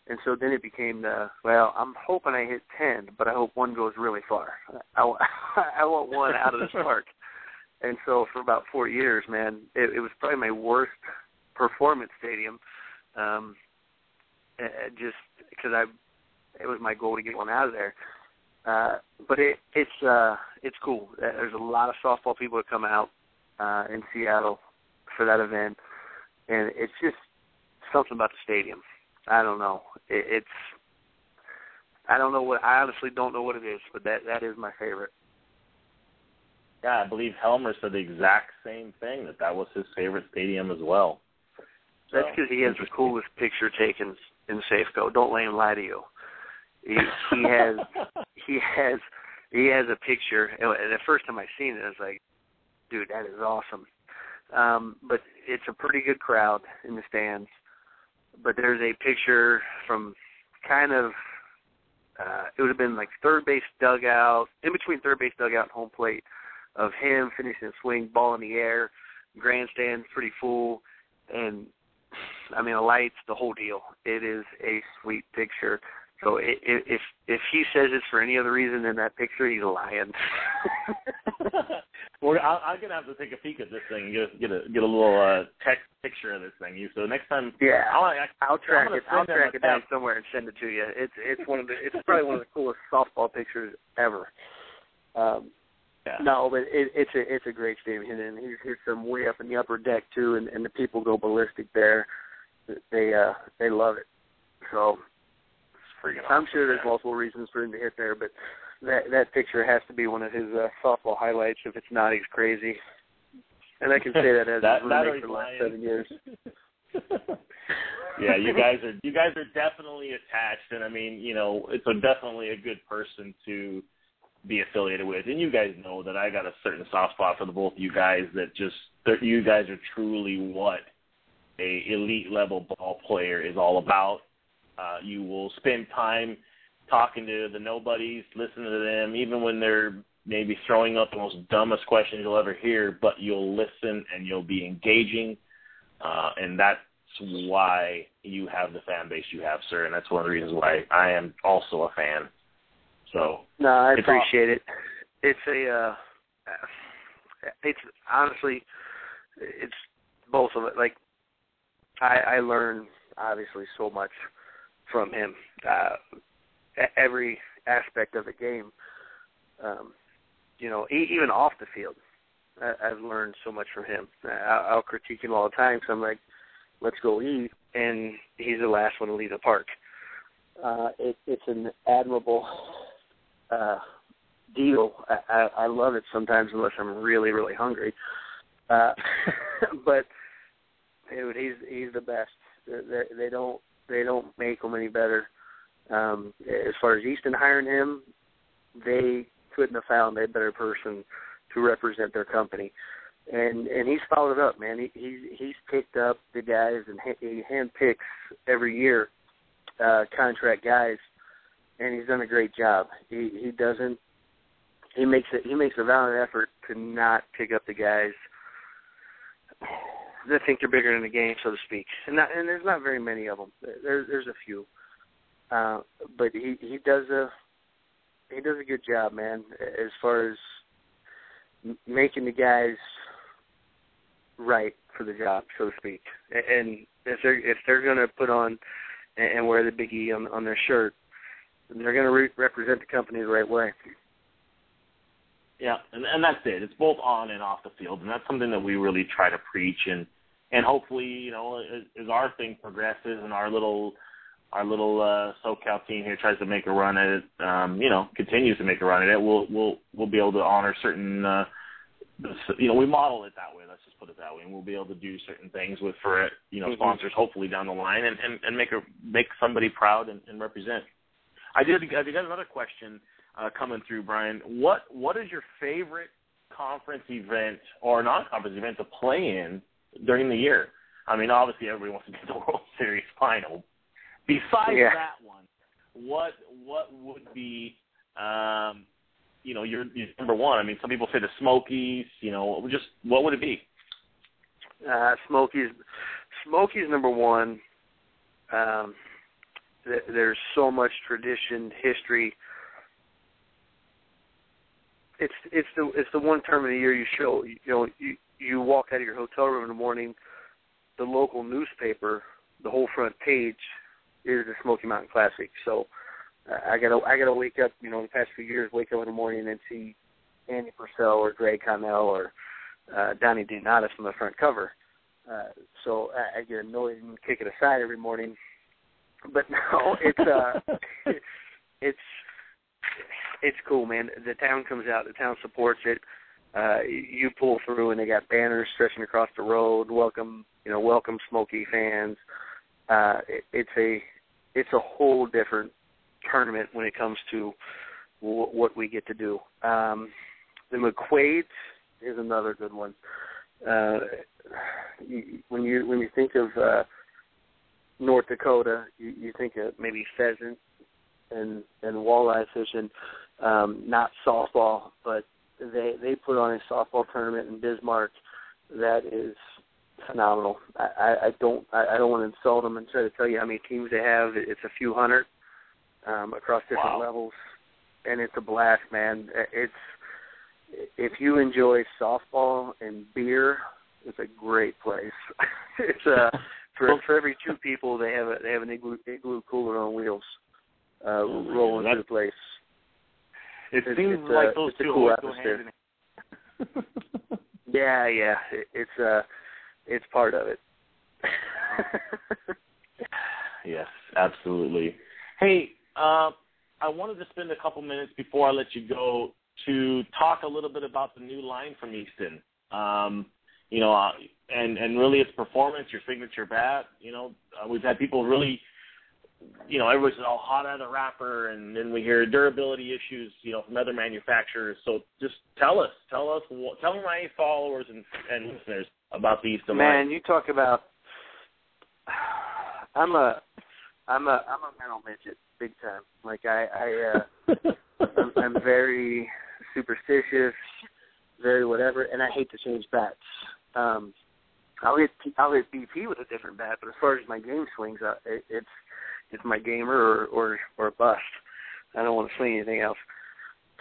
And so then it became the, well, I'm hoping I hit ten, but I hope one goes really far. I, I want one out of this park. And so for about four years, man, it, it was probably my worst performance stadium, um, just because I, it was my goal to get one out of there. Uh, but it, it's uh, it's cool. There's a lot of softball people that come out uh, in Seattle for that event, and it's just something about the stadium. I don't know. It, it's I don't know what I honestly don't know what it is, but that, that is my favorite. Yeah, I believe Helmer said the exact same thing, that that was his favorite stadium as well. So, that's because he has the coolest picture taken in Safeco. Don't let him lie to you. He, he has he has he has a picture. And the first time I seen it, I was like, "Dude, that is awesome." Um, but it's a pretty good crowd in the stands. But there's a picture from kind of uh, it would have been like third base dugout, in between third base dugout and home plate, of him finishing a swing, ball in the air, grandstand pretty full, and I mean the lights, the whole deal. It is a sweet picture. So it, it, if if he says it's for any other reason than that picture, he's lying. Well, I'm gonna have to take a peek at this thing and get, get a get a little uh, text picture of this thing. So next time, yeah, I'll, I, I'll track it. I'll track it down somewhere and send it to you. It's it's one of the it's probably one of the coolest softball pictures ever. Um, yeah. No, but it, it's a it's a great stadium, and he's he's some way up in the upper deck too, and, and the people go ballistic there. They uh they love it. So. I'm sure there's multiple reasons for him to hit there, but that that picture has to be one of his uh, softball highlights. If it's not, he's crazy. And I can say that as that, a roommate for the last seven years. Yeah, you guys are you guys are definitely attached, and I mean, you know, it's a, definitely a good person to be affiliated with. And you guys know that I got a certain soft spot for the both of you guys. That just that you guys are truly what a elite level ball player is all about. Uh, you will spend time talking to the nobodies, listening to them, even when they're maybe throwing up the most dumbest questions you'll ever hear, but you'll listen and you'll be engaging. Uh, and that's why you have the fan base you have, sir. And that's one of the reasons why I am also a fan. So no, I appreciate it. It's a, uh, it's honestly, it's both of it. Like I, I learn obviously so much from him, uh, every aspect of the game, um, you know, e- even off the field. I- I've learned so much from him. I- I'll critique him all the time, so I'm like, let's go eat, and he's the last one to leave the park. Uh, it- it's an admirable uh, deal. I-, I-, I love it sometimes unless I'm really, really hungry. Uh, but dude, he's he's the best. They, they don't They don't make them any better. Um, as far as Easton hiring him, they couldn't have found a better person to represent their company. And and he's followed up, man. He, he he's picked up the guys, and he handpicks every year uh, contract guys, and he's done a great job. He he doesn't. He makes it. He makes a valiant effort to not pick up the guys that think they're bigger than the game, so to speak. And, not, and there's not very many of them. There, there's a few. Uh, but he, he does a he does a good job, man, as far as making the guys right for the job, so to speak. And if they're, if they're going to put on and wear the Big E on, on their shirt, they're going to re- represent the company the right way. Yeah, and, and that's it. It's both on and off the field, and that's something that we really try to preach. And, and hopefully, you know, as, as our thing progresses and our little our little uh, SoCal team here tries to make a run at it, um, you know, continues to make a run at it, we'll we'll we'll be able to honor certain, uh, you know, we model it that way. Let's just put it that way, and we'll be able to do certain things with for you know mm-hmm. sponsors hopefully down the line, and, and, and make a make somebody proud and, and represent. I did. I did got another question. Uh, coming through, Brian, what what is your favorite conference event or non-conference event to play in during the year? I mean, obviously everybody wants to get the World Series final. Besides yeah. that one, what what would be, um, you know, your, your number one? I mean, some people say the Smokies. You know, just what would it be? Uh, Smokies, Smokies number one. Um, th- there's so much tradition, history. It's it's the it's the one term of the year you show you know you, you walk out of your hotel room in the morning, the local newspaper, the whole front page is the Smoky Mountain Classic. So uh, I gotta I gotta wake up you know in the past few years wake up in the morning and see Andy Purcell or Greg Connell or uh, Donnie Donatis on the front cover. Uh, so I, I get annoyed and kick it aside every morning. But no, it's uh, it, it's it's cool, man. The town comes out, the town supports it. Uh, you pull through, and they got banners stretching across the road. Welcome, you know, welcome Smoky fans. Uh, it, it's a it's a whole different tournament when it comes to w- what we get to do. Um, the McQuades is another good one. Uh, when you when you think of uh, North Dakota, you, you think of maybe pheasant and, and walleye fishing, um, not softball, but they they put on a softball tournament in Bismarck that is phenomenal. I, I, I don't I, I don't want to insult them and try to tell you how many teams they have. It's a few hundred um, across different wow. levels, and it's a blast, man. It's if you enjoy softball and beer, it's a great place. It's uh, for for every two people they have a, they have an igloo, igloo cooler on wheels uh, rolling through the place. It it's, seems it's, like uh, those two cool go hand in hand. Yeah, yeah, it, it's uh, it's part of it. Yes, absolutely. Hey, uh, I wanted to spend a couple minutes before I let you go to talk a little bit about the new line from Easton. Um, you know, uh, and, and really its performance, your signature bat. You know, uh, we've had people really, you know, everybody's all hot out of the wrapper, and then we hear durability issues, you know, from other manufacturers. So just tell us, tell us, tell my followers and, and listeners about the Easton line. Man, you talk about, I'm a, I'm a, I'm a mental midget, big time. Like I, I uh, I'm, I'm very superstitious, very whatever, and I hate to change bats. Um, I'll hit I'll hit B P with a different bat, but as far as my game swings, I, it, it's it's my gamer or, or or bust. I don't want to swing anything else.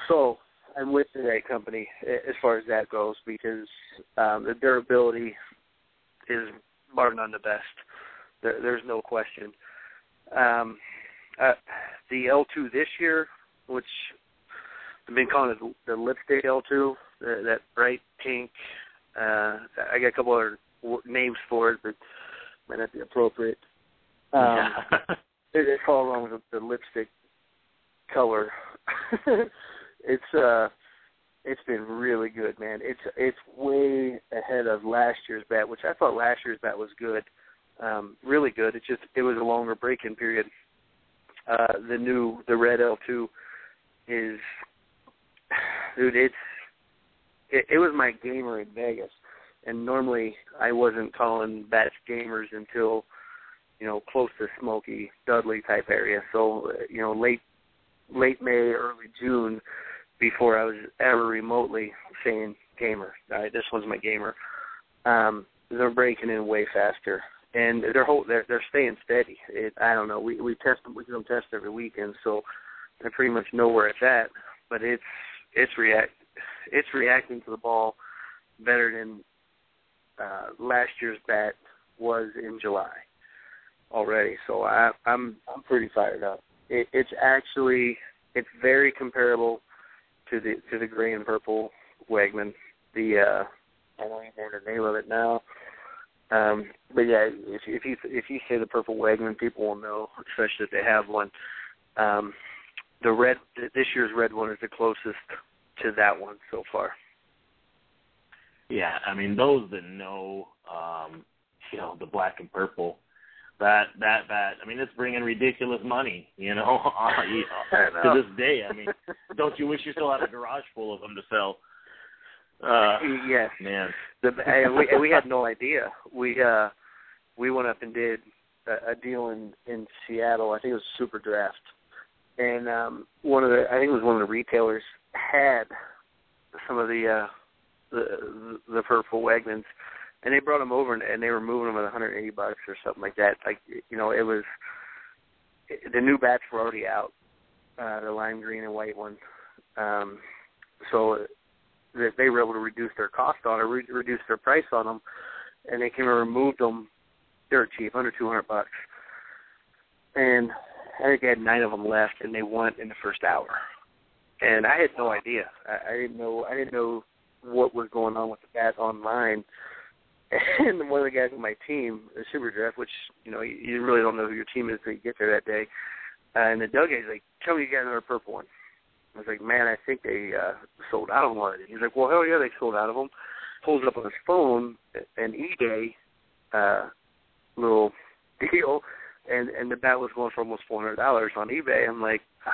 So I'm with the right company as far as that goes because um, the durability is bar none the best. There, there's no question. Um, uh, the L two this year, which I've been calling it the lipstick L two, the, that bright pink. Uh, I got a couple other names for it, but might not be appropriate. Um, it's all wrong with the, the lipstick color. It's uh, it's been really good, man. It's it's way ahead of last year's bat, which I thought last year's bat was good, um, really good. It's just it was a longer break-in period. Uh, the new the red L two is, dude, it's it, it was my gamer in Vegas, and normally I wasn't calling bats gamers until, you know, close to Smoky, Dudley type area. So, you know, late late May, early June, before I was ever remotely saying gamer. All right, this one's my gamer. Um, they're breaking in way faster, and they're whole, they're, they're staying steady. It, I don't know. We we test them. We do them test every weekend, so I pretty much know where it's at. But it's it's react it's reacting to the ball better than uh, last year's bat was in July. Already, so I, I'm I'm pretty fired up. It, it's actually it's very comparable to the to the gray and purple Wegman. The uh, I don't even know the name of it now, um, but yeah, if, if you if you say the purple Wegman, people will know, especially if they have one. Um, the red this year's red one is the closest to that one so far. Yeah, I mean those that know, um, you know, the black and purple. That, that, that, I mean, it's bringing ridiculous money, you know, to this day. I mean, don't you wish you still had a garage full of them to sell? Uh, yes. Man. The, we, we had no idea. We uh, we went up and did a, a deal in, in Seattle. I think it was Super Draft. And um, one of the, I think it was one of the retailers had some of the, uh, the, the purple Wegmans And they brought him over, and, and they were moving him at one hundred eighty bucks or something like that. Like, you know, it was – the new bats were already out, uh, the lime green and white one. Um, so that they were able to reduce their cost on it, re- reduce their price on them, and they came and removed them dirt cheap, under two hundred bucks. And I think I had nine of them left, and they won in the first hour. And I had no idea. I, I didn't know. I didn't know what was going on with the bat online. And one of the guys on my team, the Super Draft, which, you know, you, you really don't know who your team is until you get there that day. Uh, and the dugout, he's like, tell me you got another purple one. I was like, man, I think they uh, sold out of one. He's like, well, hell yeah, they sold out of them. Pulls up on his phone an eBay uh, little deal, and, and the bat was going for almost four hundred dollars on eBay. I'm like, ah.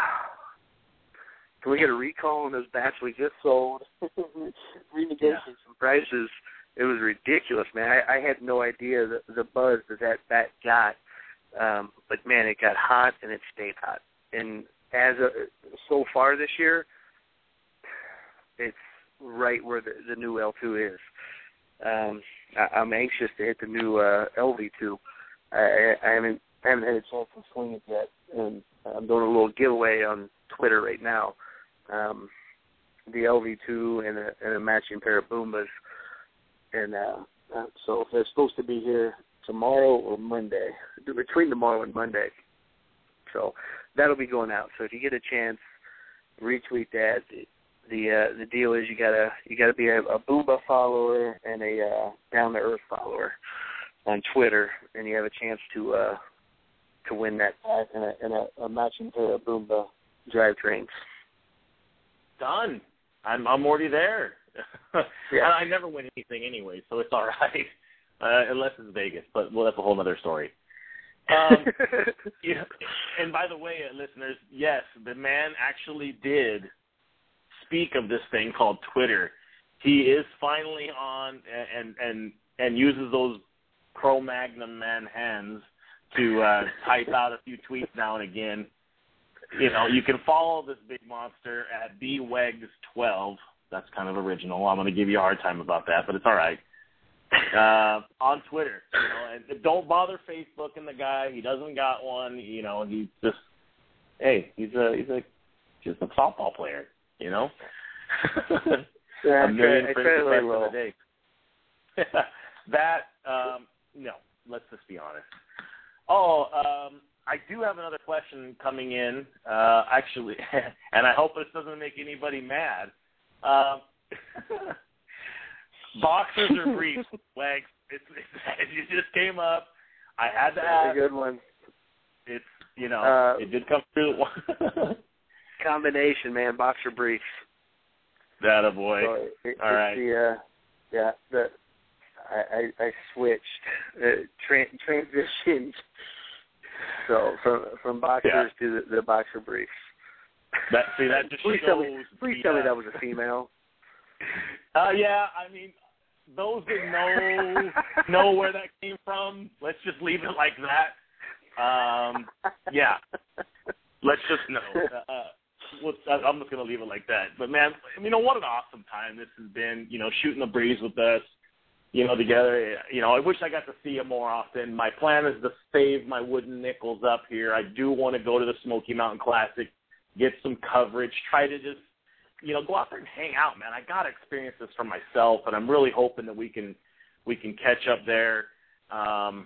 Can we get a recall on those bats we just sold? Renegotiate yeah. some prices. It was ridiculous, man. I, I had no idea the, the buzz that that bat got, um, but man, it got hot and it stayed hot. And as a, so far this year, it's right where the, the new L two is. Um, I, I'm anxious to hit the new uh, L V two. I, I haven't I haven't had a chance to swing it yet, and I'm doing a little giveaway on Twitter right now. Um, the L V two and a, and a matching pair of Boombas. And uh, so they're supposed to be here tomorrow or Monday, between tomorrow and Monday. So that'll be going out. So if you get a chance, retweet that. The the, uh, the deal is you gotta you gotta be a, a Boomba follower and a uh, down to earth follower on Twitter, and you have a chance to uh, to win that pack and a, and a, a matching pair of Boomba drivetrains. Done. I'm I'm already there. Yeah. I never win anything anyway, so it's all right, uh, unless it's Vegas. But well, that's a whole other story. Um, yeah, and by the way, uh, listeners, yes, the man actually did speak of this thing called Twitter. He is finally on and and and uses those Cro-Magnon man hands to uh, type out a few tweets now and again. You know, you can follow this big monster at B wegs twelve. That's kind of original. I'm going to give you a hard time about that, but it's all right. Uh, on Twitter, you know, and don't bother Facebooking the guy. He doesn't got one, you know. He's just, hey, he's a he's a just a softball player, you know. Yeah, a million friends in a day. That um, no, let's just be honest. Oh, um, I do have another question coming in, uh, actually, and I hope this doesn't make anybody mad. Uh, boxers or briefs, Wags? It's, it's, it just came up. I had to ask. That's a good one. It's, you know, uh, it did come through. Combination, man, boxer briefs. That a boy. So it, All right. The, uh, yeah, the, I, I, I switched, uh, tra- transitioned. So from from boxers yeah. to the, the boxer briefs. That, see, that just please shows tell me, please the, tell me that was a female. Uh, yeah, I mean, those that know know where that came from, let's just leave it like that. Um, yeah, let's just know. Uh, let's, I'm just going to leave it like that. But, man, you know, what an awesome time this has been, you know, shooting the breeze with us, you know, together. You know, I wish I got to see you more often. My plan is to save my wooden nickels up here. I do want to go to the Smoky Mountain Classic. Get some coverage, try to just, you know, go out there and hang out, man. I got to experience this for myself, and I'm really hoping that we can we can catch up there, um,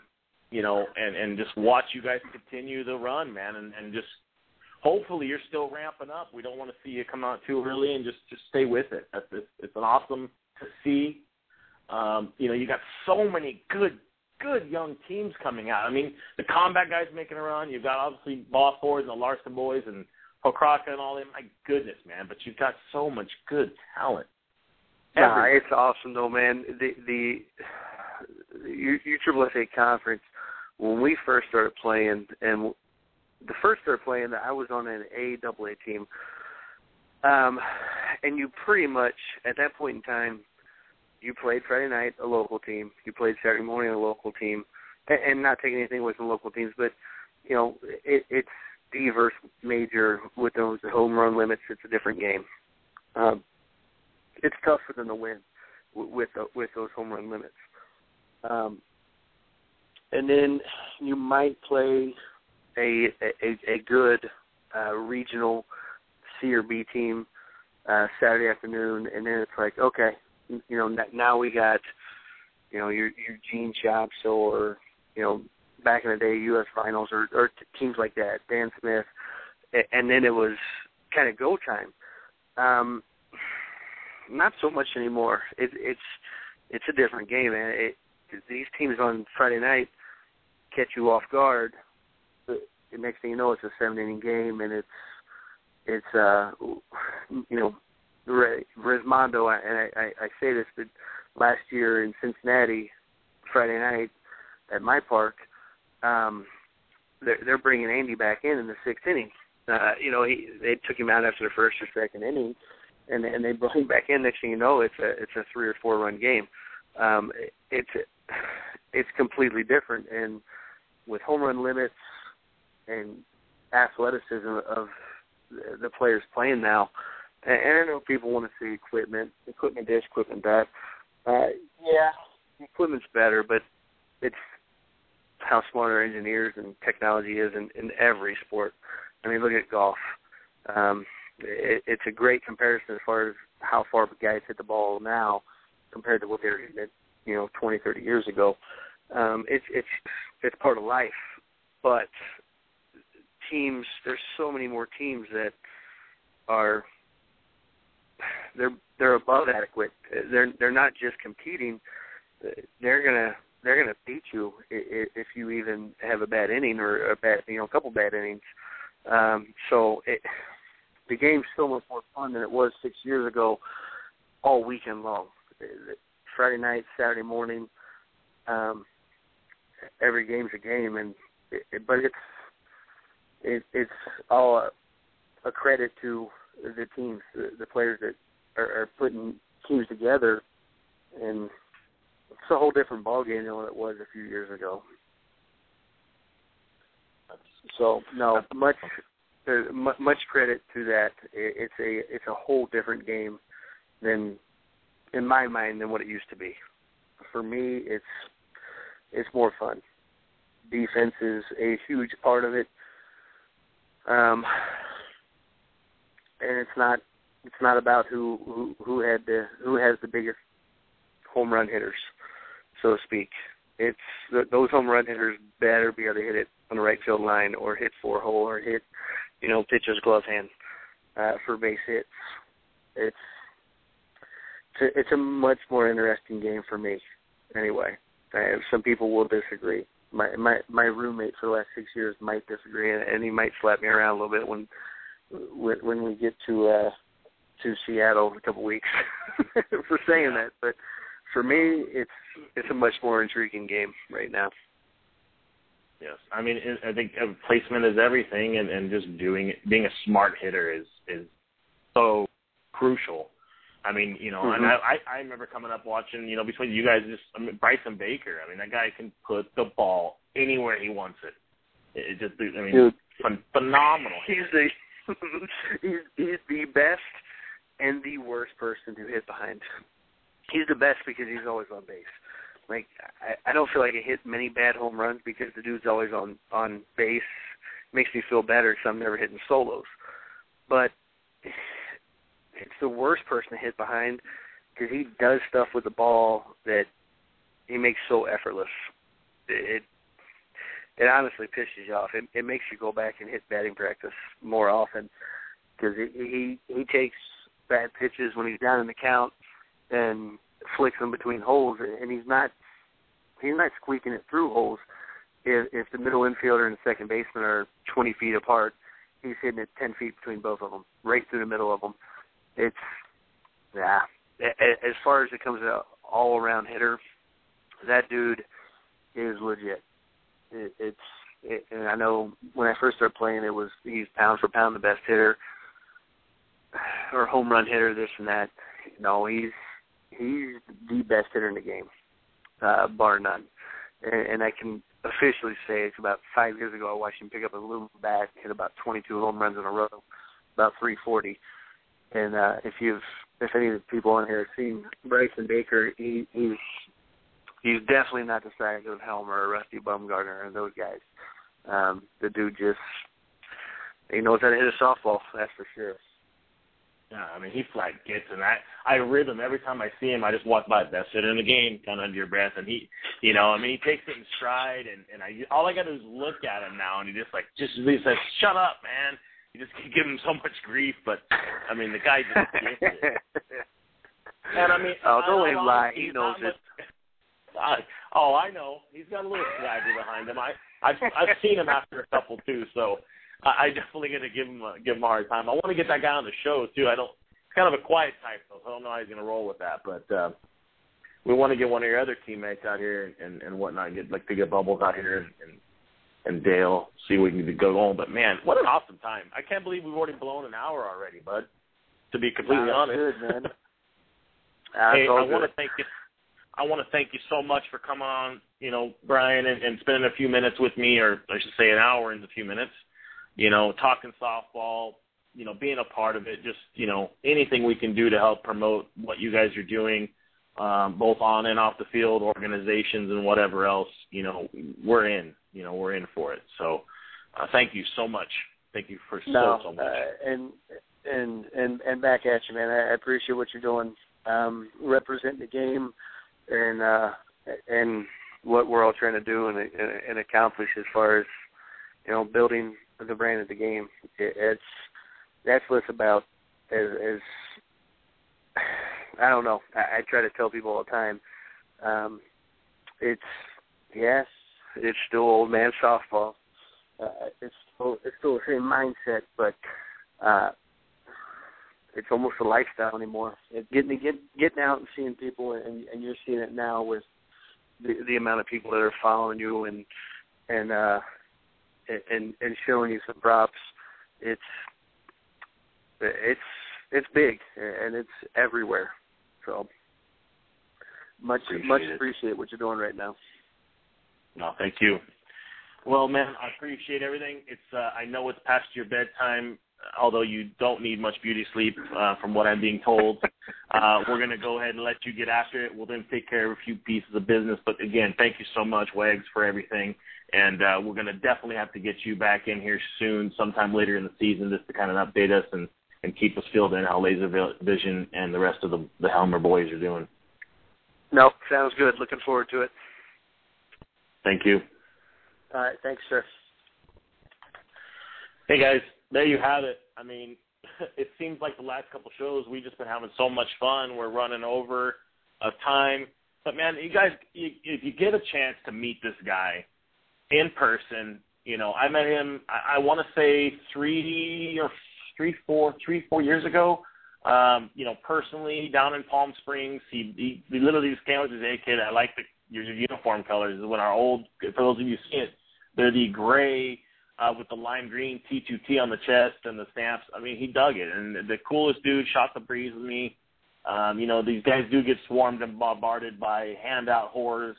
you know, and, and just watch you guys continue the run, man, and, and just hopefully you're still ramping up. We don't want to see you come out too early and just, just stay with it. That's, it's, it's an awesome to see. Um, you know, you got so many good, good young teams coming out. I mean, the Combat guys making a run. You've got, obviously, Bob Ford and the Larson boys and Pokraka and all that, my goodness, man! But you've got so much good talent. Nah, it's awesome, though, man. The the U- U S A conference, when we first started playing, and the first started playing, I was on an A A A team, um, and you pretty much at that point in time, you played Friday night a local team, you played Saturday morning a local team, and, and not taking anything away from local teams, but you know it, it's. Diverse major with those home run limits, it's a different game. Um, it's tough for them to win with with, the, with those home run limits. Um, and then you might play a a, a good uh, regional C or B team uh, Saturday afternoon, and then it's like, okay, you know, now we got, you know, your your Gene Shapps, or, you know, back in the day, U S Finals, or, or teams like that, Dan Smith, and then it was kind of go time. Um, not so much anymore. It, it's it's a different game, man. It, these teams on Friday night catch you off guard. But the next thing you know, it's a seven-inning game, and it's it's uh, you know, Resmondo, and I, I, I say this, but last year in Cincinnati, Friday night at my park, um, they're, they're bringing Andy back in in the sixth inning. Uh, you know, he, they took him out after the first or second inning, and and they brought him back in. Next thing you know, it's a it's a three or four run game. Um, it, it's it's completely different, and with home run limits and athleticism of the players playing now, and I know people want to see equipment, equipment this, equipment that. Uh, yeah, equipment's better, but it's how smart our engineers and technology is in, in every sport. I mean, look at golf. Um, it, it's a great comparison as far as how far guys hit the ball now compared to what they were hitting it, you know, twenty, thirty years ago. Um, it's it's it's part of life. But teams, there's so many more teams that are they're they're above adequate. They're they're not just competing. They're gonna. They're going to beat you if you even have a bad inning or a bad, you know, a couple bad innings. Um, so it, the game's so much more fun than it was six years ago, all weekend long. Friday night, Saturday morning, um, every game's a game, and it, but it's it, it's all a, a credit to the teams, the, the players that are, are putting teams together, and it's a whole different ballgame than what it was a few years ago. So no, much much credit to that. It's a it's a whole different game than, in my mind, than what it used to be. For me, it's it's more fun. Defense is a huge part of it, um, and it's not it's not about who who, who had the who has the biggest home run hitters, so to speak. It's those home run hitters better be able to hit it on the right field line, or hit four hole, or hit, you know, pitcher's glove hand uh, for base hits. It's it's a, it's a much more interesting game for me. Anyway, I, some people will disagree. My my my roommate for the last six years might disagree, and, and he might slap me around a little bit when when, when we get to uh, to Seattle in a couple weeks for saying that, but. For me, it's it's a much more intriguing game right now. Yes, I mean, I think placement is everything, and, and just doing it, being a smart hitter is, is so crucial. I mean, you know, mm-hmm. and I, I remember coming up watching, you know, between you guys, just I mean, Bryson Baker. I mean, that guy can put the ball anywhere he wants it. It, it just, I mean, Dude, ph- phenomenal. He's the he's, he's the best and the worst person to hit behind. He's the best because he's always on base. Like, I, I don't feel like I hit many bad home runs because the dude's always on, on base. Makes me feel better because I'm never hitting solos. But it's the worst person to hit behind because he does stuff with the ball that he makes so effortless. It it, it honestly pisses you off. It, it makes you go back and hit batting practice more often because he, he takes bad pitches when he's down in the count and flicks them between holes, and he's not he's not squeaking it through holes. If, if the middle infielder and the second baseman are twenty feet apart, he's hitting it ten feet between both of them, right through the middle of them. It's, yeah. As far as it comes to all-around hitter, that dude is legit. It, it's, it, and I know when I first started playing, it was he's pound for pound the best hitter, or home run hitter, this and that. No, he's He's the best hitter in the game, uh, bar none. And, and I can officially say it's about five years ago I watched him pick up a little bat, hit about twenty-two home runs in a row, about three forty. And uh, if you've, if any of the people on here have seen Bryson Baker, he, he's he's definitely not the size of Helmer or Rusty Bumgarner and those guys. Um, the dude just, he knows how to hit a softball, that's for sure. Yeah, I mean, he flat gets, and I, I rib him every time I see him. I just walk by, that's it in the game, kind of under your breath. And he, you know, I mean, he takes it in stride, and, and I all I got to do is look at him now, and he just, like, just he says, shut up, man. You just give him so much grief, but, I mean, the guy just gets it. And, I mean, although I, I, he lies, he knows it. Much, oh, I know. He's got a little swagger behind him. I, I've, I've seen him after a couple, too, so. I definitely going to give him a, give him a hard time. I want to get that guy on the show, too. I don't. It's kind of a quiet type, so I don't know how he's going to roll with that. But uh, we want to get one of your other teammates out here and, and whatnot, and get, like to get Bubbles out here and, and, and Dale, see what we can go on. But, man, what an awesome time. I can't believe we've already blown an hour already, bud, to be completely wow, honest. Good, man. Hey, I want to thank you. I want to thank you so much for coming on, you know, Brian, and, and spending a few minutes with me, or I should say an hour and a few minutes. You know, talking softball, you know, being a part of it, just, you know, anything we can do to help promote what you guys are doing, um, both on and off the field, organizations and whatever else, you know, we're in. You know, we're in for it. So uh, thank you so much. Thank you for no, so much. Uh, and, and, and, and back at you, man. I appreciate what you're doing, um, representing the game and uh, and what we're all trying to do and, and, and accomplish as far as, you know, building – the brand of the game. It, it's that's what it's about. As, as I don't know. I, I try to tell people all the time. Um, it's yes, it's still old man softball. Uh, it's still, it's still the same mindset, but uh, it's almost a lifestyle anymore. It, getting get, getting out and seeing people, and, and you're seeing it now with the, the amount of people that are following you and and. Uh, And, and showing you some props, it's it's it's big and it's everywhere. So much appreciate much appreciate it. What you're doing right now. No, thank you. Well, man, I appreciate everything. It's uh, I know it's past your bedtime, although you don't need much beauty sleep, uh, from what I'm being told. uh, we're gonna go ahead and let you get after it. We'll then take care of a few pieces of business. But again, thank you so much, Wags, for everything. And uh, we're going to definitely have to get you back in here soon, sometime later in the season, just to kind of update us and, and keep us filled in how Laser Vision and the rest of the, the Helmer boys are doing. No, sounds good. Looking forward to it. Thank you. All right. Thanks, sir. Hey, guys. There you have it. I mean, it seems like the last couple shows we've just been having so much fun. We're running over of time. But, man, you guys, you, if you get a chance to meet this guy in person, you know, I met him, I, I want to say three or three, four, three, four years ago, um, you know, personally down in Palm Springs. He, he, he literally just came with his A K that I like the, your uniform colors. This is when our old, for those of you who've seen it, they're the gray uh, with the lime green T two T on the chest and the stamps. I mean, he dug it. And the coolest dude, shot the breeze with me. Um, you know, these guys do get swarmed and bombarded by handout whores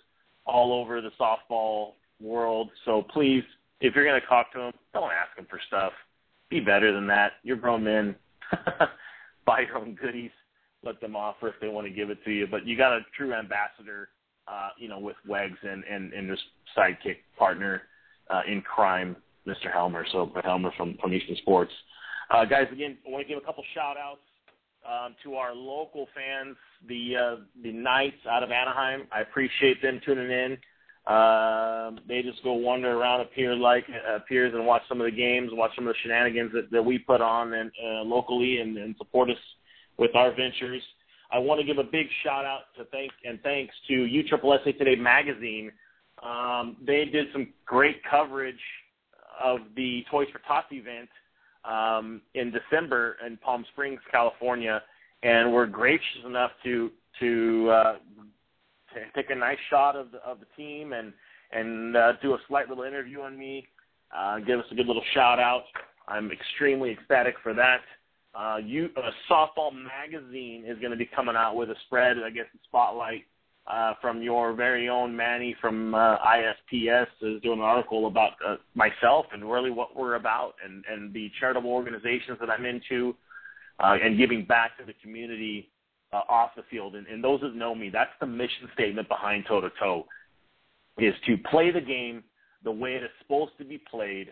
all over the softball world, so please, if you're going to talk to him, don't ask him for stuff. Be better than that. You're grown men. Buy your own goodies. Let them offer if they want to give it to you. But you got a true ambassador, uh, you know, with Wags and, and, and this sidekick partner uh, in crime, Mister Helmer. So Helmer from, from Easton Sports. Uh, guys, again, I want to give a couple shout-outs um, to our local fans, the uh, the Knights out of Anaheim. I appreciate them tuning in. Uh, they just go wander around up here like uh, peers and watch some of the games, watch some of the shenanigans that, that we put on and uh, locally and, and support us with our ventures. I want to give a big shout out to thank and thanks to U S S A Today magazine. Um, they did some great coverage of the Toys for Tots event um, in December in Palm Springs, California, and were gracious enough to to uh, take a nice shot of the, of the team and, and uh, do a slight little interview on me, uh, give us a good little shout-out. I'm extremely ecstatic for that. Uh, you, uh, Softball Magazine is going to be coming out with a spread, I guess, a spotlight uh, from your very own Manny from uh, I S P S is doing an article about uh, myself and really what we're about and, and the charitable organizations that I'm into uh, and giving back to the community uh, off the field. And, and those that know me, that's the mission statement behind toe-to-toe, is to play the game the way it is supposed to be played,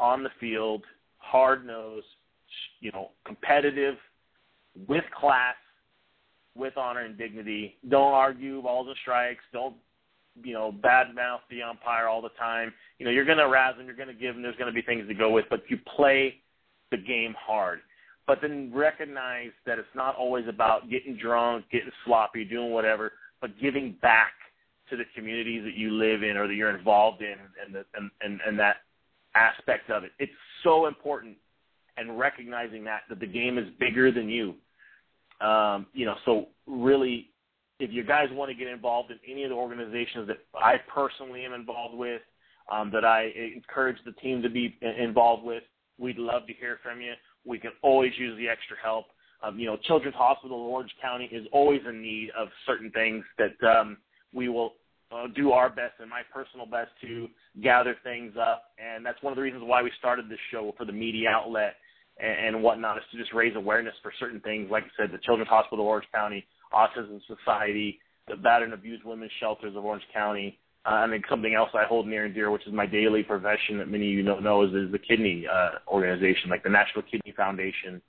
on the field, hard-nosed, you know, competitive, with class, with honor and dignity. Don't argue balls and strikes. Don't, you know, badmouth the umpire all the time. You know, you're going to razz him, you're going to give him, there's going to be things to go with, but you play the game hard. But then recognize that it's not always about getting drunk, getting sloppy, doing whatever, but giving back to the communities that you live in or that you're involved in, and, the, and, and, and that aspect of it. It's so important, and recognizing that, that the game is bigger than you. Um, you know, so really, if you guys want to get involved in any of the organizations that I personally am involved with, um, that I encourage the team to be involved with, we'd love to hear from you. We can always use the extra help. Um, you know, Children's Hospital of Orange County is always in need of certain things that um, we will uh, do our best and my personal best to gather things up. And that's one of the reasons why we started this show for the media outlet and, and whatnot, is to just raise awareness for certain things. Like I said, the Children's Hospital of Orange County, Autism Society, the Battered and Abused Women's Shelters of Orange County, uh, and then something else I hold near and dear, which is my daily profession that many of you don't know, is, is the kidney uh, organization, like the National Kidney Foundation,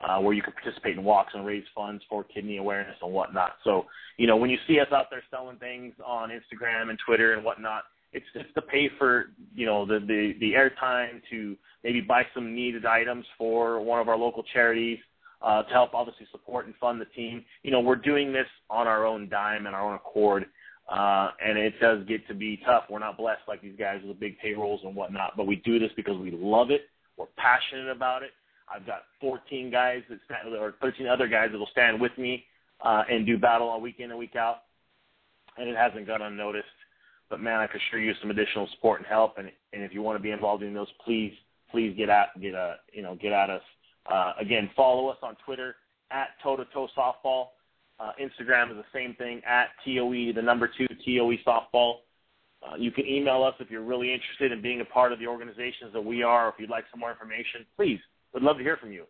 uh, where you can participate in walks and raise funds for kidney awareness and whatnot. So, you know, when you see us out there selling things on Instagram and Twitter and whatnot, it's it's to pay for, you know, the, the, the airtime to maybe buy some needed items for one of our local charities, Uh, to help obviously support and fund the team. You know, we're doing this on our own dime and our own accord, uh, and it does get to be tough. We're not blessed like these guys with big payrolls and whatnot, but we do this because we love it. We're passionate about it. I've got fourteen guys that stand, or thirteen other guys that will stand with me uh, and do battle all week in and week out, and it hasn't gone unnoticed. But, man, I could sure use some additional support and help, and, and if you want to be involved in those, please, please get at, get, uh, you know, get at us. Uh, again, follow us on Twitter, at toe-to-toe softball. Uh, Instagram is the same thing, at T O E, the number two, T O E softball. Uh, you can email us if you're really interested in being a part of the organizations that we are, or if you'd like some more information, please, we'd love to hear from you.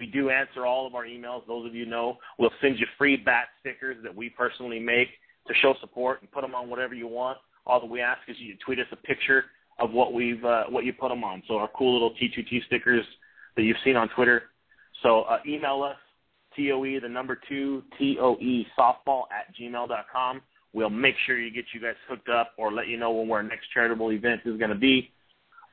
We do answer all of our emails. Those of you know, we'll send you free bat stickers that we personally make to show support, and put them on whatever you want. All that we ask is you tweet us a picture of what we've uh, what you put them on. So our cool little T two T stickers that you've seen on Twitter. So uh, email us, T O E, the number two, T O E, softball at gmail dot com. We'll make sure you get you guys hooked up, or let you know when our next charitable event is going to be.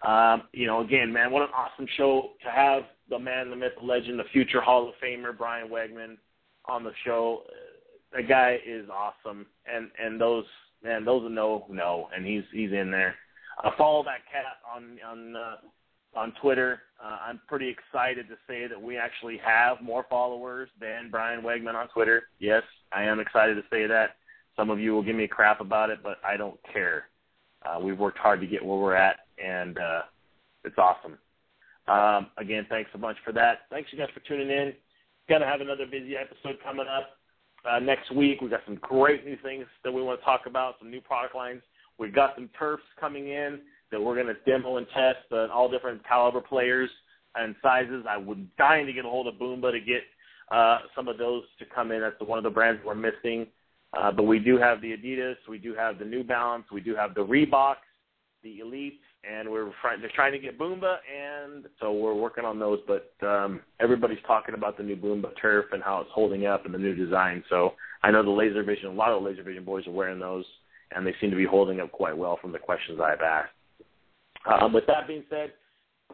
Um, you know, again, man, what an awesome show to have the man, the myth, the legend, the future Hall of Famer, Brian Wegman, on the show. Uh, that guy is awesome. And, and those, man, those that know, know, and he's he's in there. Uh, follow that cat on, on uh, on Twitter. Uh, I'm pretty excited to say that we actually have more followers than Brian Wegman on Twitter. Yes, I am excited to say that. Some of you will give me crap about it, but I don't care. Uh, we've worked hard to get where we're at, and uh, it's awesome. Um, again, thanks a bunch for that. Thanks, you guys, for tuning in. Going to have another busy episode coming up uh, next week. We've got some great new things that we want to talk about, some new product lines. We've got some turfs coming in that we're going to demo and test uh, all different caliber players and sizes. I was dying to get a hold of Boomba to get uh, some of those to come in. That's one of the brands we're missing. Uh, but we do have the Adidas. We do have the New Balance. We do have the Reeboks, the Elites, and we're trying, they're trying to get Boomba, and so we're working on those. But um, everybody's talking about the new Boomba turf and how it's holding up and the new design. So I know the Laser Vision, a lot of the Laser Vision boys are wearing those, and they seem to be holding up quite well from the questions I've asked. Um, with that being said,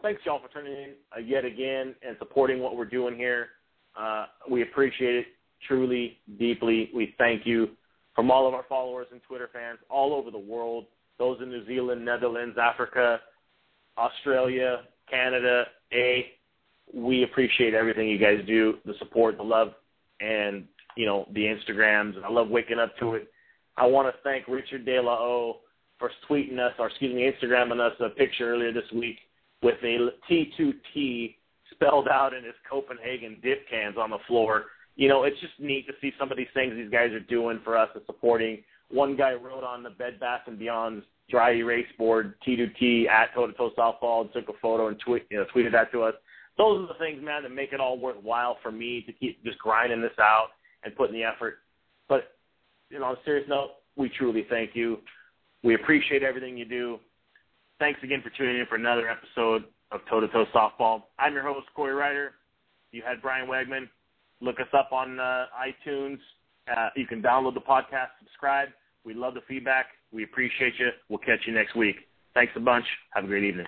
thanks, y'all, for turning in uh, yet again and supporting what we're doing here. Uh, we appreciate it truly, deeply. We thank you from all of our followers and Twitter fans all over the world, those in New Zealand, Netherlands, Africa, Australia, Canada, A. We appreciate everything you guys do, the support, the love, and, you know, the Instagrams. And I love waking up to it. I want to thank Richard De La O for tweeting us, or excuse me, Instagramming us a picture earlier this week with a T two T spelled out in his Copenhagen dip cans on the floor. You know, it's just neat to see some of these things these guys are doing for us and supporting. One guy wrote on the Bed Bath and Beyond's dry erase board, T two T, at toe-to-toe softball, and took a photo and tweet, you know, tweeted that to us. Those are the things, man, that make it all worthwhile for me to keep just grinding this out and putting the effort. But, you know, on a serious note, we truly thank you. We appreciate everything you do. Thanks again for tuning in for another episode of Toe-to-Toe Softball. I'm your host, Corey Ryder. You had Brian Wegman. Look us up on uh, iTunes. Uh, you can download the podcast, subscribe. We love the feedback. We appreciate you. We'll catch you next week. Thanks a bunch. Have a great evening.